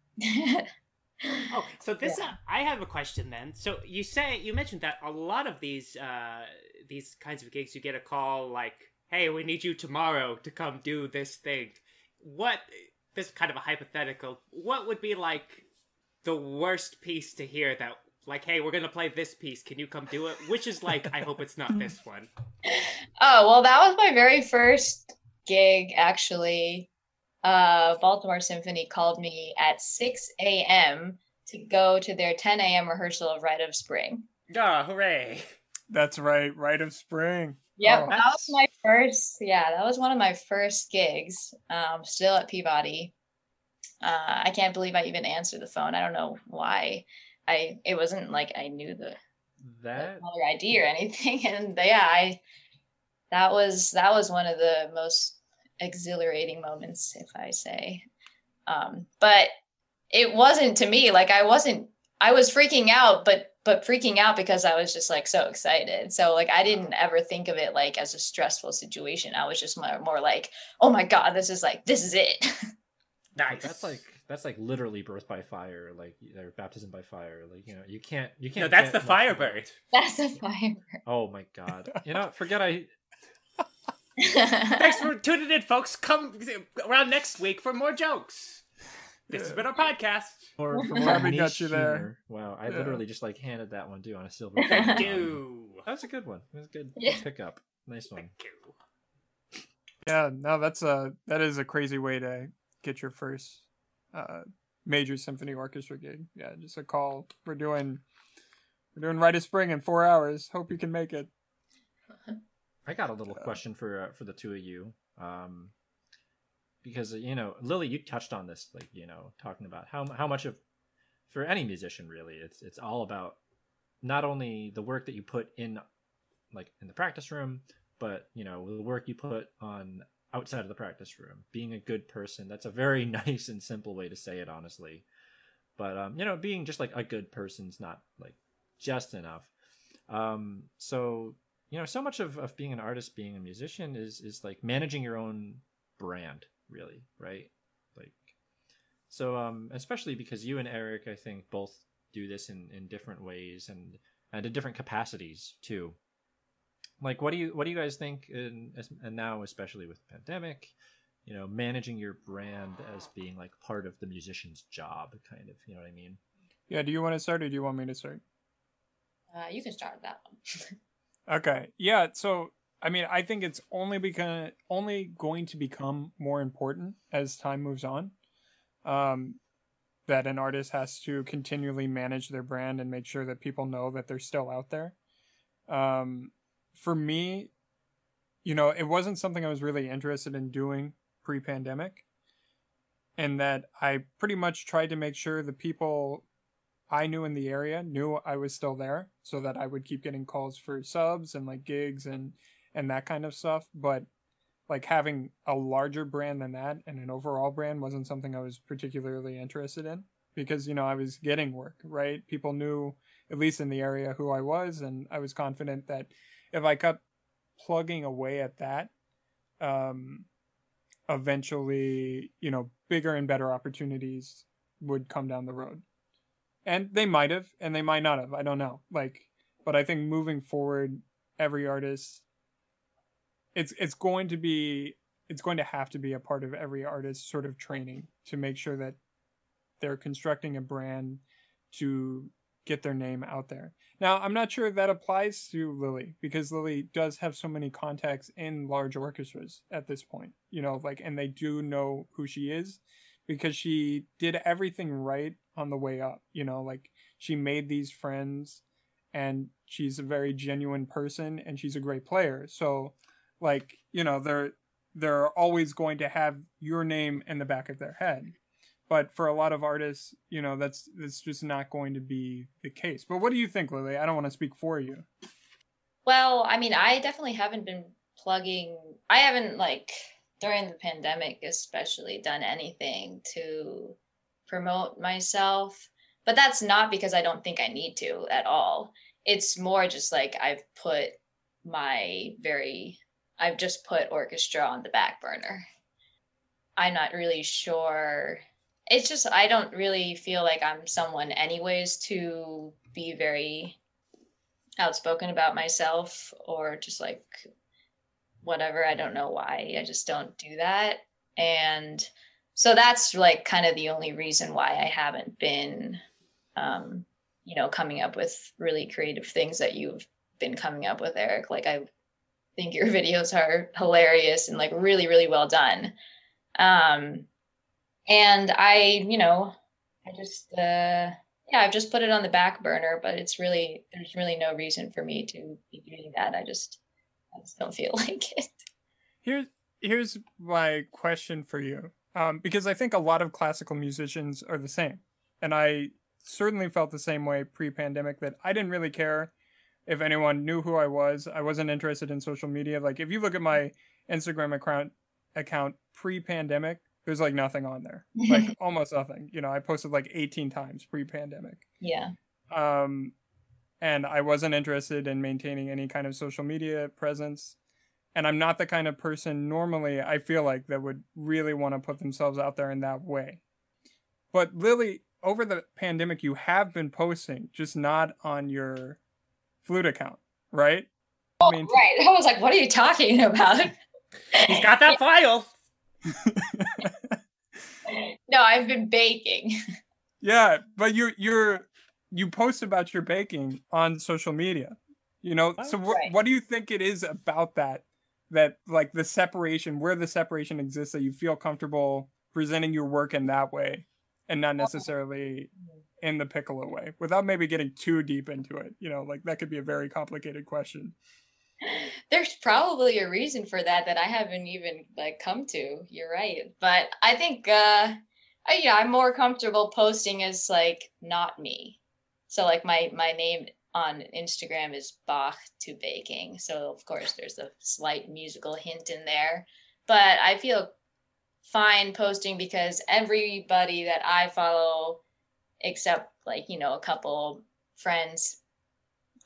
Oh, so this yeah. uh, I have a question then. So you say you mentioned that a lot of these uh, these kinds of gigs, you get a call like, "Hey, we need you tomorrow to come do this thing." What this is kind of a hypothetical? What would be like the worst piece to hear that? Like, hey, we're going to play this piece. Can you come do it? Which is like, I hope it's not this one. Oh, well, that was my very first gig, actually. Uh, Baltimore Symphony called me at six a.m. to go to their ten a.m. rehearsal of Rite of Spring. Ah, oh, hooray. That's right. Rite of Spring. Yep. Oh. That was my first. Yeah, that was one of my first gigs, um, still at Peabody. Uh, I can't believe I even answered the phone. I don't know why. I, it wasn't like I knew the, that, the I D or anything. And yeah, I, that was, that was one of the most exhilarating moments, if I say, um, but it wasn't to me, like I wasn't, I was freaking out, but, but freaking out because I was just like, so excited. So like, I didn't ever think of it like as a stressful situation. I was just more, more like, oh my God, this is like, this is it. Nice. That's like, That's like literally birth by fire, like or baptism by fire. Like, you know, you can't, you can't. No, that's the Firebird. That's the Firebird. Oh my God! You know, forget I. Thanks for tuning in, folks. Come around next week for more jokes. This yeah. has been our podcast. Or for more we got you there. Humor. Wow, I yeah. literally just like handed that one too on a silver. Thank you. That was a good one. It was a good yeah. pickup. Nice one. Thank you. Yeah, no, that's a that is a crazy way to get your first uh major symphony orchestra gig. Yeah, just a call. We're doing we're doing Rite of Spring in four hours. Hope you can make it. I got a little uh, question for uh, for the two of you, um, because you know, Lily, you touched on this, like you know, talking about how how much of for any musician really, it's it's all about not only the work that you put in, like in the practice room, but you know, the work you put on outside of the practice room, being a good person. That's a very nice and simple way to say it, honestly. But, um, you know, being just like a good person's not like just enough. Um, so, you know, so much of, of being an artist, being a musician is, is like managing your own brand really. Right. Like, so, um, especially because you and Eric, I think both do this in, in different ways and, and in different capacities too. Like, what do you what do you guys think, in, and now especially with the pandemic, you know, managing your brand as being like part of the musician's job, kind of, you know what I mean? Yeah. Do you want to start, or do you want me to start? Uh, you can start with that one. Okay. Yeah. So, I mean, I think it's only become only going to become more important as time moves on. Um, that an artist has to continually manage their brand and make sure that people know that they're still out there. Um. For me, you know, it wasn't something I was really interested in doing pre-pandemic, and that I pretty much tried to make sure the people I knew in the area knew I was still there, so that I would keep getting calls for subs and like gigs and, and that kind of stuff. But like having a larger brand than that and an overall brand wasn't something I was particularly interested in, because, you know, I was getting work, right? People knew, at least in the area, who I was, and I was confident that if I kept plugging away at that, um, eventually, you know, bigger and better opportunities would come down the road. And they might have, and they might not have. I don't know. Like, but I think moving forward, every artist, it's it's going to be it's going to have to be a part of every artist's sort of training to make sure that they're constructing a brand to get their name out there. Now, I'm not sure if that applies to Lily, because Lily does have so many contacts in large orchestras at this point, you know, like, and they do know who she is because she did everything right on the way up, you know, like she made these friends and she's a very genuine person and she's a great player. So like, you know, they're, they're always going to have your name in the back of their head. But for a lot of artists, you know, that's that's just not going to be the case. But what do you think, Lily? I don't want to speak for you. Well, I mean, I definitely haven't been plugging. I haven't, like, during the pandemic especially, done anything to promote myself. But that's not because I don't think I need to at all. It's more just like I've put my very, I've just put orchestra on the back burner. I'm not really sure. It's just, I don't really feel like I'm someone anyways to be very outspoken about myself or just like whatever. I don't know why. I just don't do that. And so that's like kind of the only reason why I haven't been, um, you know, coming up with really creative things that you've been coming up with, Eric. Like, I think your videos are hilarious and like really, really well done. Um, And I, you know, I just, uh, yeah, I've just put it on the back burner, but it's really, there's really no reason for me to be doing that. I just, I just don't feel like it. Here's, here's my question for you, um, because I think a lot of classical musicians are the same. And I certainly felt the same way pre-pandemic, that I didn't really care if anyone knew who I was. I wasn't interested in social media. Like, if you look at my Instagram account, account pre-pandemic, there's like nothing on there, like almost nothing. You know, I posted like eighteen times pre-pandemic. Yeah. Um, and I wasn't interested in maintaining any kind of social media presence. And I'm not the kind of person normally, I feel like, that would really want to put themselves out there in that way. But Lily, over the pandemic, you have been posting, just not on your flute account, right? Oh, I mean, right. I was like, what are you talking about? He's got that file. No, I've been baking. Yeah, but you you're you post about your baking on social media, you know. Oh, so wh- right. What do you think it is about that that like the separation, where the separation exists, that you feel comfortable presenting your work in that way and not necessarily in the piccolo way, without maybe getting too deep into it, you know? Like, that could be a very complicated question. There's probably a reason for that that I haven't even like come to. You're right. But I think, uh, I, you know, I'm more comfortable posting as like not me. So like my, my name on Instagram is Bach to Baking. So of course there's a slight musical hint in there, but I feel fine posting because everybody that I follow, except like, you know, a couple friends,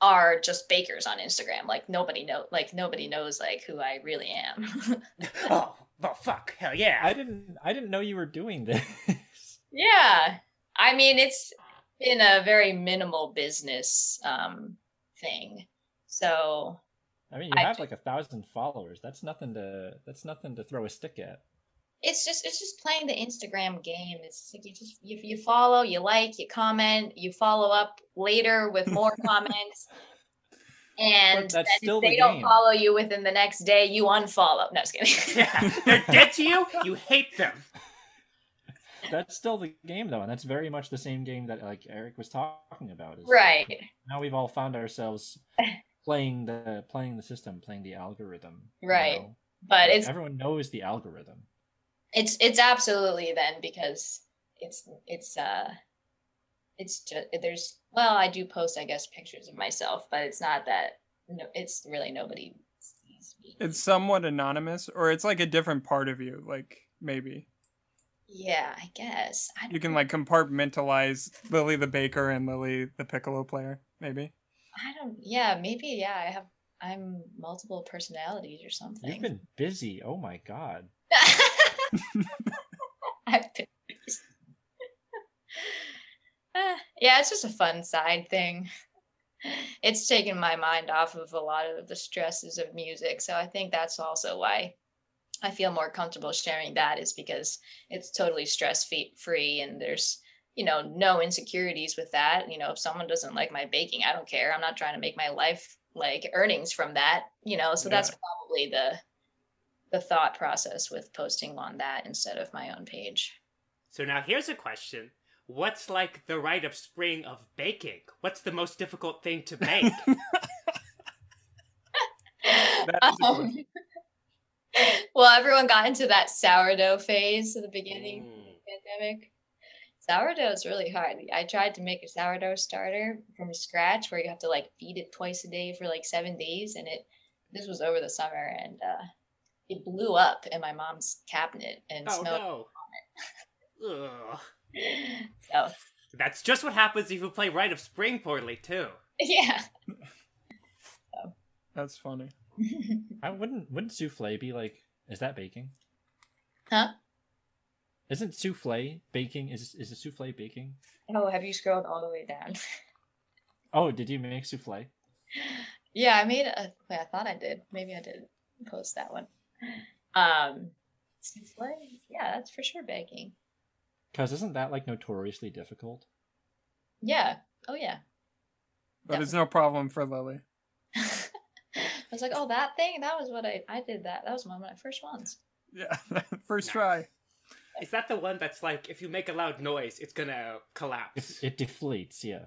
are just bakers on Instagram. Like nobody know, like nobody knows like who I really am. oh, oh, fuck, hell yeah! I didn't, I didn't know you were doing this. Yeah, I mean, it's been a very minimal business um thing. So, I mean, you I have do- like a thousand followers. That's nothing to, that's nothing to throw a stick at. It's just, it's just playing the Instagram game. It's like you just, you, you follow, you like, you comment, you follow up later with more comments. And then if the they game. don't follow you within the next day, you unfollow. No, just kidding. Yeah. They're dead to you. You hate them. That's still the game, though. And that's very much the same game that like Eric was talking about. Right. Like, now we've all found ourselves playing the, playing the system, playing the algorithm. Right. You know? But like, it's, everyone knows the algorithm. It's it's absolutely then because it's it's uh it's just there's well I do post I guess pictures of myself, but it's not that no, it's really nobody sees me. It's somewhat anonymous, or it's like a different part of you, like maybe. Yeah, I guess I you can know. like compartmentalize Lily the baker and Lily the piccolo player, maybe. I don't. Yeah, maybe. Yeah, I have. I'm multiple personalities or something. You've been busy. Oh my god. Yeah, it's just a fun side thing. It's taken my mind off of a lot of the stresses of music, so I think that's also why I feel more comfortable sharing that is because it's totally stress free and there's, you know, no insecurities with that. You know, if someone doesn't like my baking, I don't care. I'm not trying to make my life like earnings from that, you know, so yeah. That's probably the the thought process with posting on that instead of my own page. So now here's a question. What's like the Rite of Spring of baking? What's the most difficult thing to bake? That's um, well, everyone got into that sourdough phase at the beginning mm. of the pandemic. Sourdough is really hard. I tried to make a sourdough starter from scratch where you have to like feed it twice a day for like seven days. And it, this was over the summer and uh, it blew up in my mom's cabinet and oh, smelled no. vomit. Ugh. So. That's just what happens if you play Rite of Spring poorly too. Yeah. So. That's funny. I wouldn't wouldn't souffle be like, is that baking? Huh? Isn't souffle baking? Is is a souffle baking? Oh, have you scrolled all the way down? Oh, did you make souffle? Yeah, I made a wait, I thought I did. Maybe I did post that one. Um souffle? Yeah, that's for sure baking. Because isn't that, like, notoriously difficult? Yeah. Oh, yeah. But Definitely. It's no problem for Lily. I was like, oh, that thing? That was what I... I did that. That was one of my first ones. Yeah. First try. Is that the one that's, like, if you make a loud noise, it's gonna collapse? It, it deflates, yeah.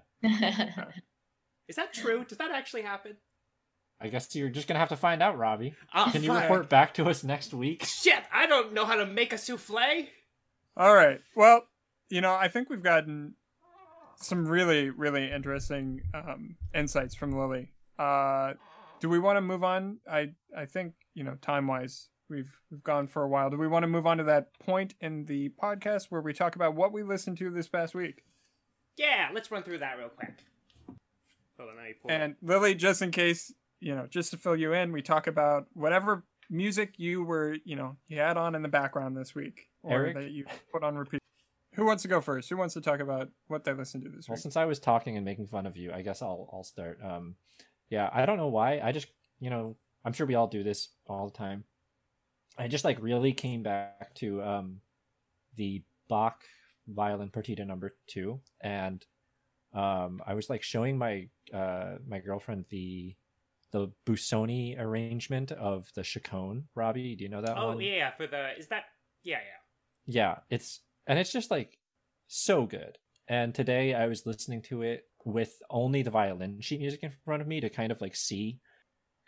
Is that true? Does that actually happen? I guess you're just gonna have to find out, Robbie. Oh, Can fine. you report back to us next week? Shit! I don't know how to make a souffle! All right. Well, you know, I think we've gotten some really, really interesting um, insights from Lily. Uh, do we want to move on? I, I think, you know, time-wise, we've we've gone for a while. Do we want to move on to that point in the podcast where we talk about what we listened to this past week? Yeah, let's run through that real quick. Hold on, now you pull and it. Lily, just in case, you know, just to fill you in, we talk about whatever music you were, you know, you had on in the background this week. Or Eric? That you put on repeat. Who wants to go first? Who wants to talk about what they listened to this week? Well, since I was talking and making fun of you, I guess I'll I'll start. Um, yeah, I don't know why. I just, you know, I'm sure we all do this all the time. I just like really came back to um, the Bach Violin Partita Number Two, and um, I was like showing my uh, my girlfriend the the Busoni arrangement of the Chaconne. Robbie, do you know that oh, one? Oh yeah, for the is that yeah yeah. Yeah, it's and it's just like so good. And today I was listening to it with only the violin sheet music in front of me to kind of like see,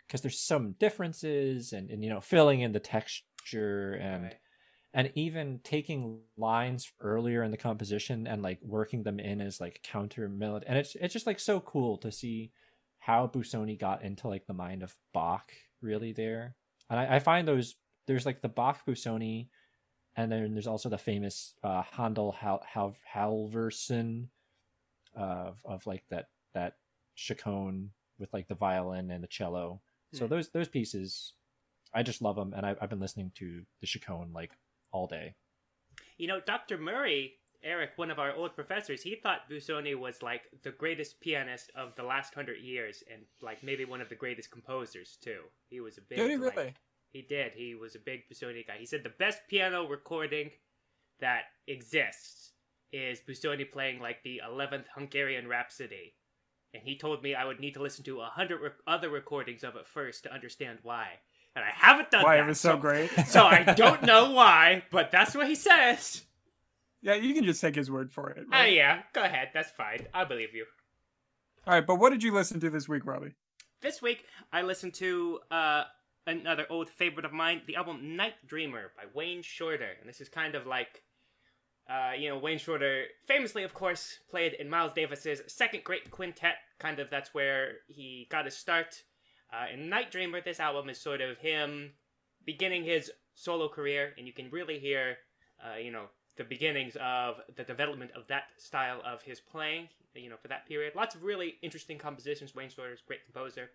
because there's some differences and, and you know filling in the texture and right. and even taking lines earlier in the composition and like working them in as like counter melody. And it's it's just like so cool to see how Busoni got into like the mind of Bach really there. And I, I find those there's like the Bach Busoni. And then there's also the famous uh, Handel Hal- Hal- Halvorsen of of like that that Chaconne with like the violin and the cello. Mm. So those those pieces, I just love them, and I've, I've been listening to the Chaconne like all day. You know, Doctor Murray, Eric, one of our old professors, he thought Busoni was like the greatest pianist of the last hundred years, and like maybe one of the greatest composers too. He was a big. Did he really? Like, He did. He was a big Busoni guy. He said the best piano recording that exists is Busoni playing like the eleventh Hungarian Rhapsody. And he told me I would need to listen to a hundred re- other recordings of it first to understand why. And I haven't done why that. Why it was so, so great. So I don't know why, but that's what he says. Yeah, you can just take his word for it. Right? Oh, yeah. Go ahead. That's fine. I believe you. All right, but what did you listen to this week, Robbie? This week, I listened to... uh. another old favorite of mine, the album Night Dreamer by Wayne Shorter. And this is kind of like, uh, you know, Wayne Shorter famously, of course, played in Miles Davis's second great quintet. Kind of that's where he got his start. Uh, and Night Dreamer, this album is sort of him beginning his solo career. And you can really hear, uh, you know, the beginnings of the development of that style of his playing, you know, for that period. Lots of really interesting compositions. Wayne Shorter's a great composer.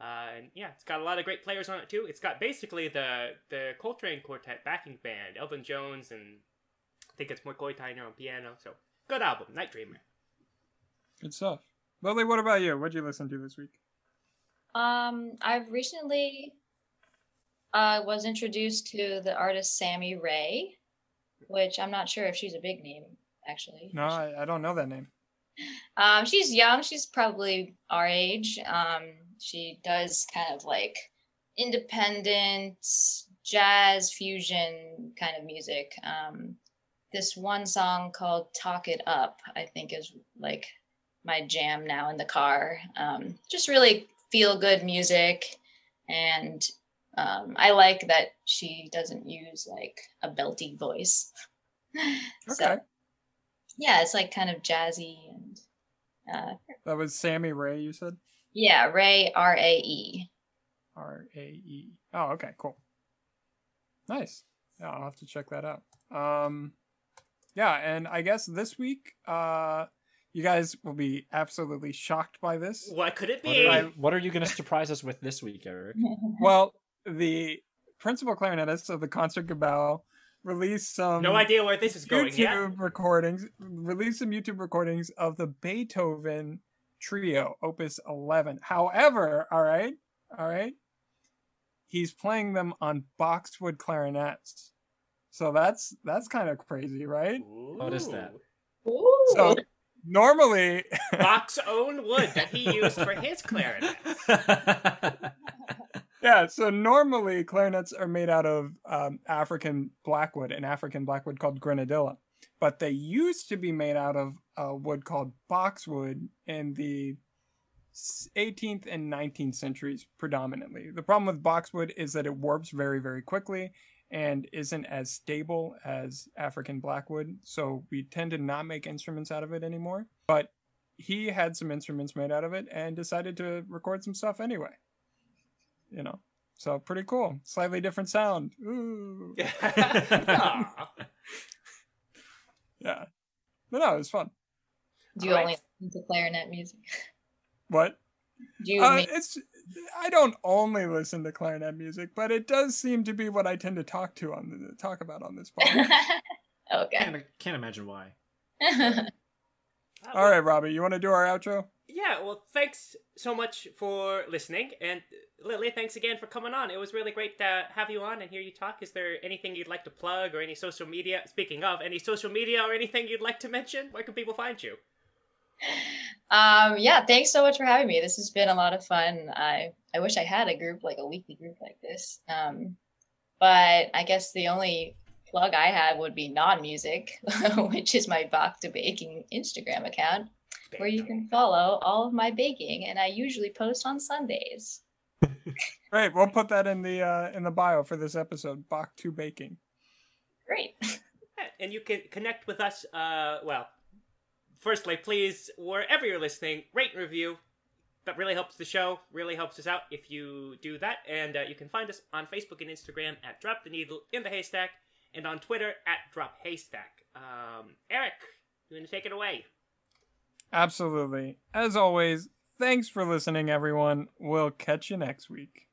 Uh, and yeah, it's got a lot of great players on it too. It's got basically the the Coltrane Quartet backing band, Elvin Jones, and I think it's McCoy Tyner on piano. So good album, Night Dreamer. Good stuff. Lily, what about you? What'd you listen to this week? Um, I've recently I uh, was introduced to the artist Sammy Ray, which I'm not sure if she's a big name, actually. No, I, I don't know that name. Um, she's young. She's probably our age. Um, she does kind of like independent jazz fusion kind of music. Um, this one song called Talk It Up, I think, is like my jam now in the car. Um, just really feel good music. And um, I like that she doesn't use like a belty voice. Okay. So, yeah, it's like kind of jazzy. And uh, that was Sammy Ray, you said? Yeah, Ray, R A E. R A E. Oh, okay, cool. Nice. Yeah, I'll have to check that out. Um, yeah, and I guess this week, uh, you guys will be absolutely shocked by this. What could it be? What are, I, what are you going to surprise us with this week, Eric? Well, the principal clarinetist of the Concert Gabelle released some... No idea where this is going yet. YouTube recordings, released some YouTube recordings of the Beethoven Trio, Opus eleven. However, all right, all right, he's playing them on boxwood clarinets. So that's that's kind of crazy, right? Ooh. What is that? Ooh. So... Normally, Bach's own wood that he used for his clarinet. Yeah, so normally clarinets are made out of um, African blackwood, an African blackwood called grenadilla, but they used to be made out of a wood called boxwood in the eighteenth and nineteenth centuries predominantly. The problem with boxwood is that it warps very, very quickly and isn't as stable as African blackwood, so we tend to not make instruments out of it anymore. But he had some instruments made out of it and decided to record some stuff anyway. You know, so pretty cool. Slightly different sound. Ooh. Yeah. Yeah. But no, it was fun. Do you All only right. listen to clarinet music? What? Do you uh, make- it's... I don't only listen to clarinet music, but it does seem to be what I tend to talk to on the, talk about on this podcast. Okay. Can't, can't imagine why. All right, Robbie, you want to do our outro? Yeah, well, thanks so much for listening. And Lily, thanks again for coming on. It was really great to have you on and hear you talk. Is there anything you'd like to plug or any social media? Speaking of, any social media or anything you'd like to mention? Where can people find you? Um, yeah, thanks so much for having me. This has been a lot of fun. I, I wish I had a group, like a weekly group like this. Um, but I guess the only plug I have would be non-music, which is my Bach to Baking Instagram account, where you can follow all of my baking, and I usually post on Sundays. Great. We'll put that in the uh, in the bio for this episode, Bach to Baking. Great. And you can connect with us, uh, well... Firstly, please, wherever you're listening, rate and review. That really helps the show, really helps us out if you do that. And uh, you can find us on Facebook and Instagram at Drop the Needle in the Haystack, and on Twitter at Drop Haystack. Um, Eric, you want to take it away? Absolutely. As always, thanks for listening, everyone. We'll catch you next week.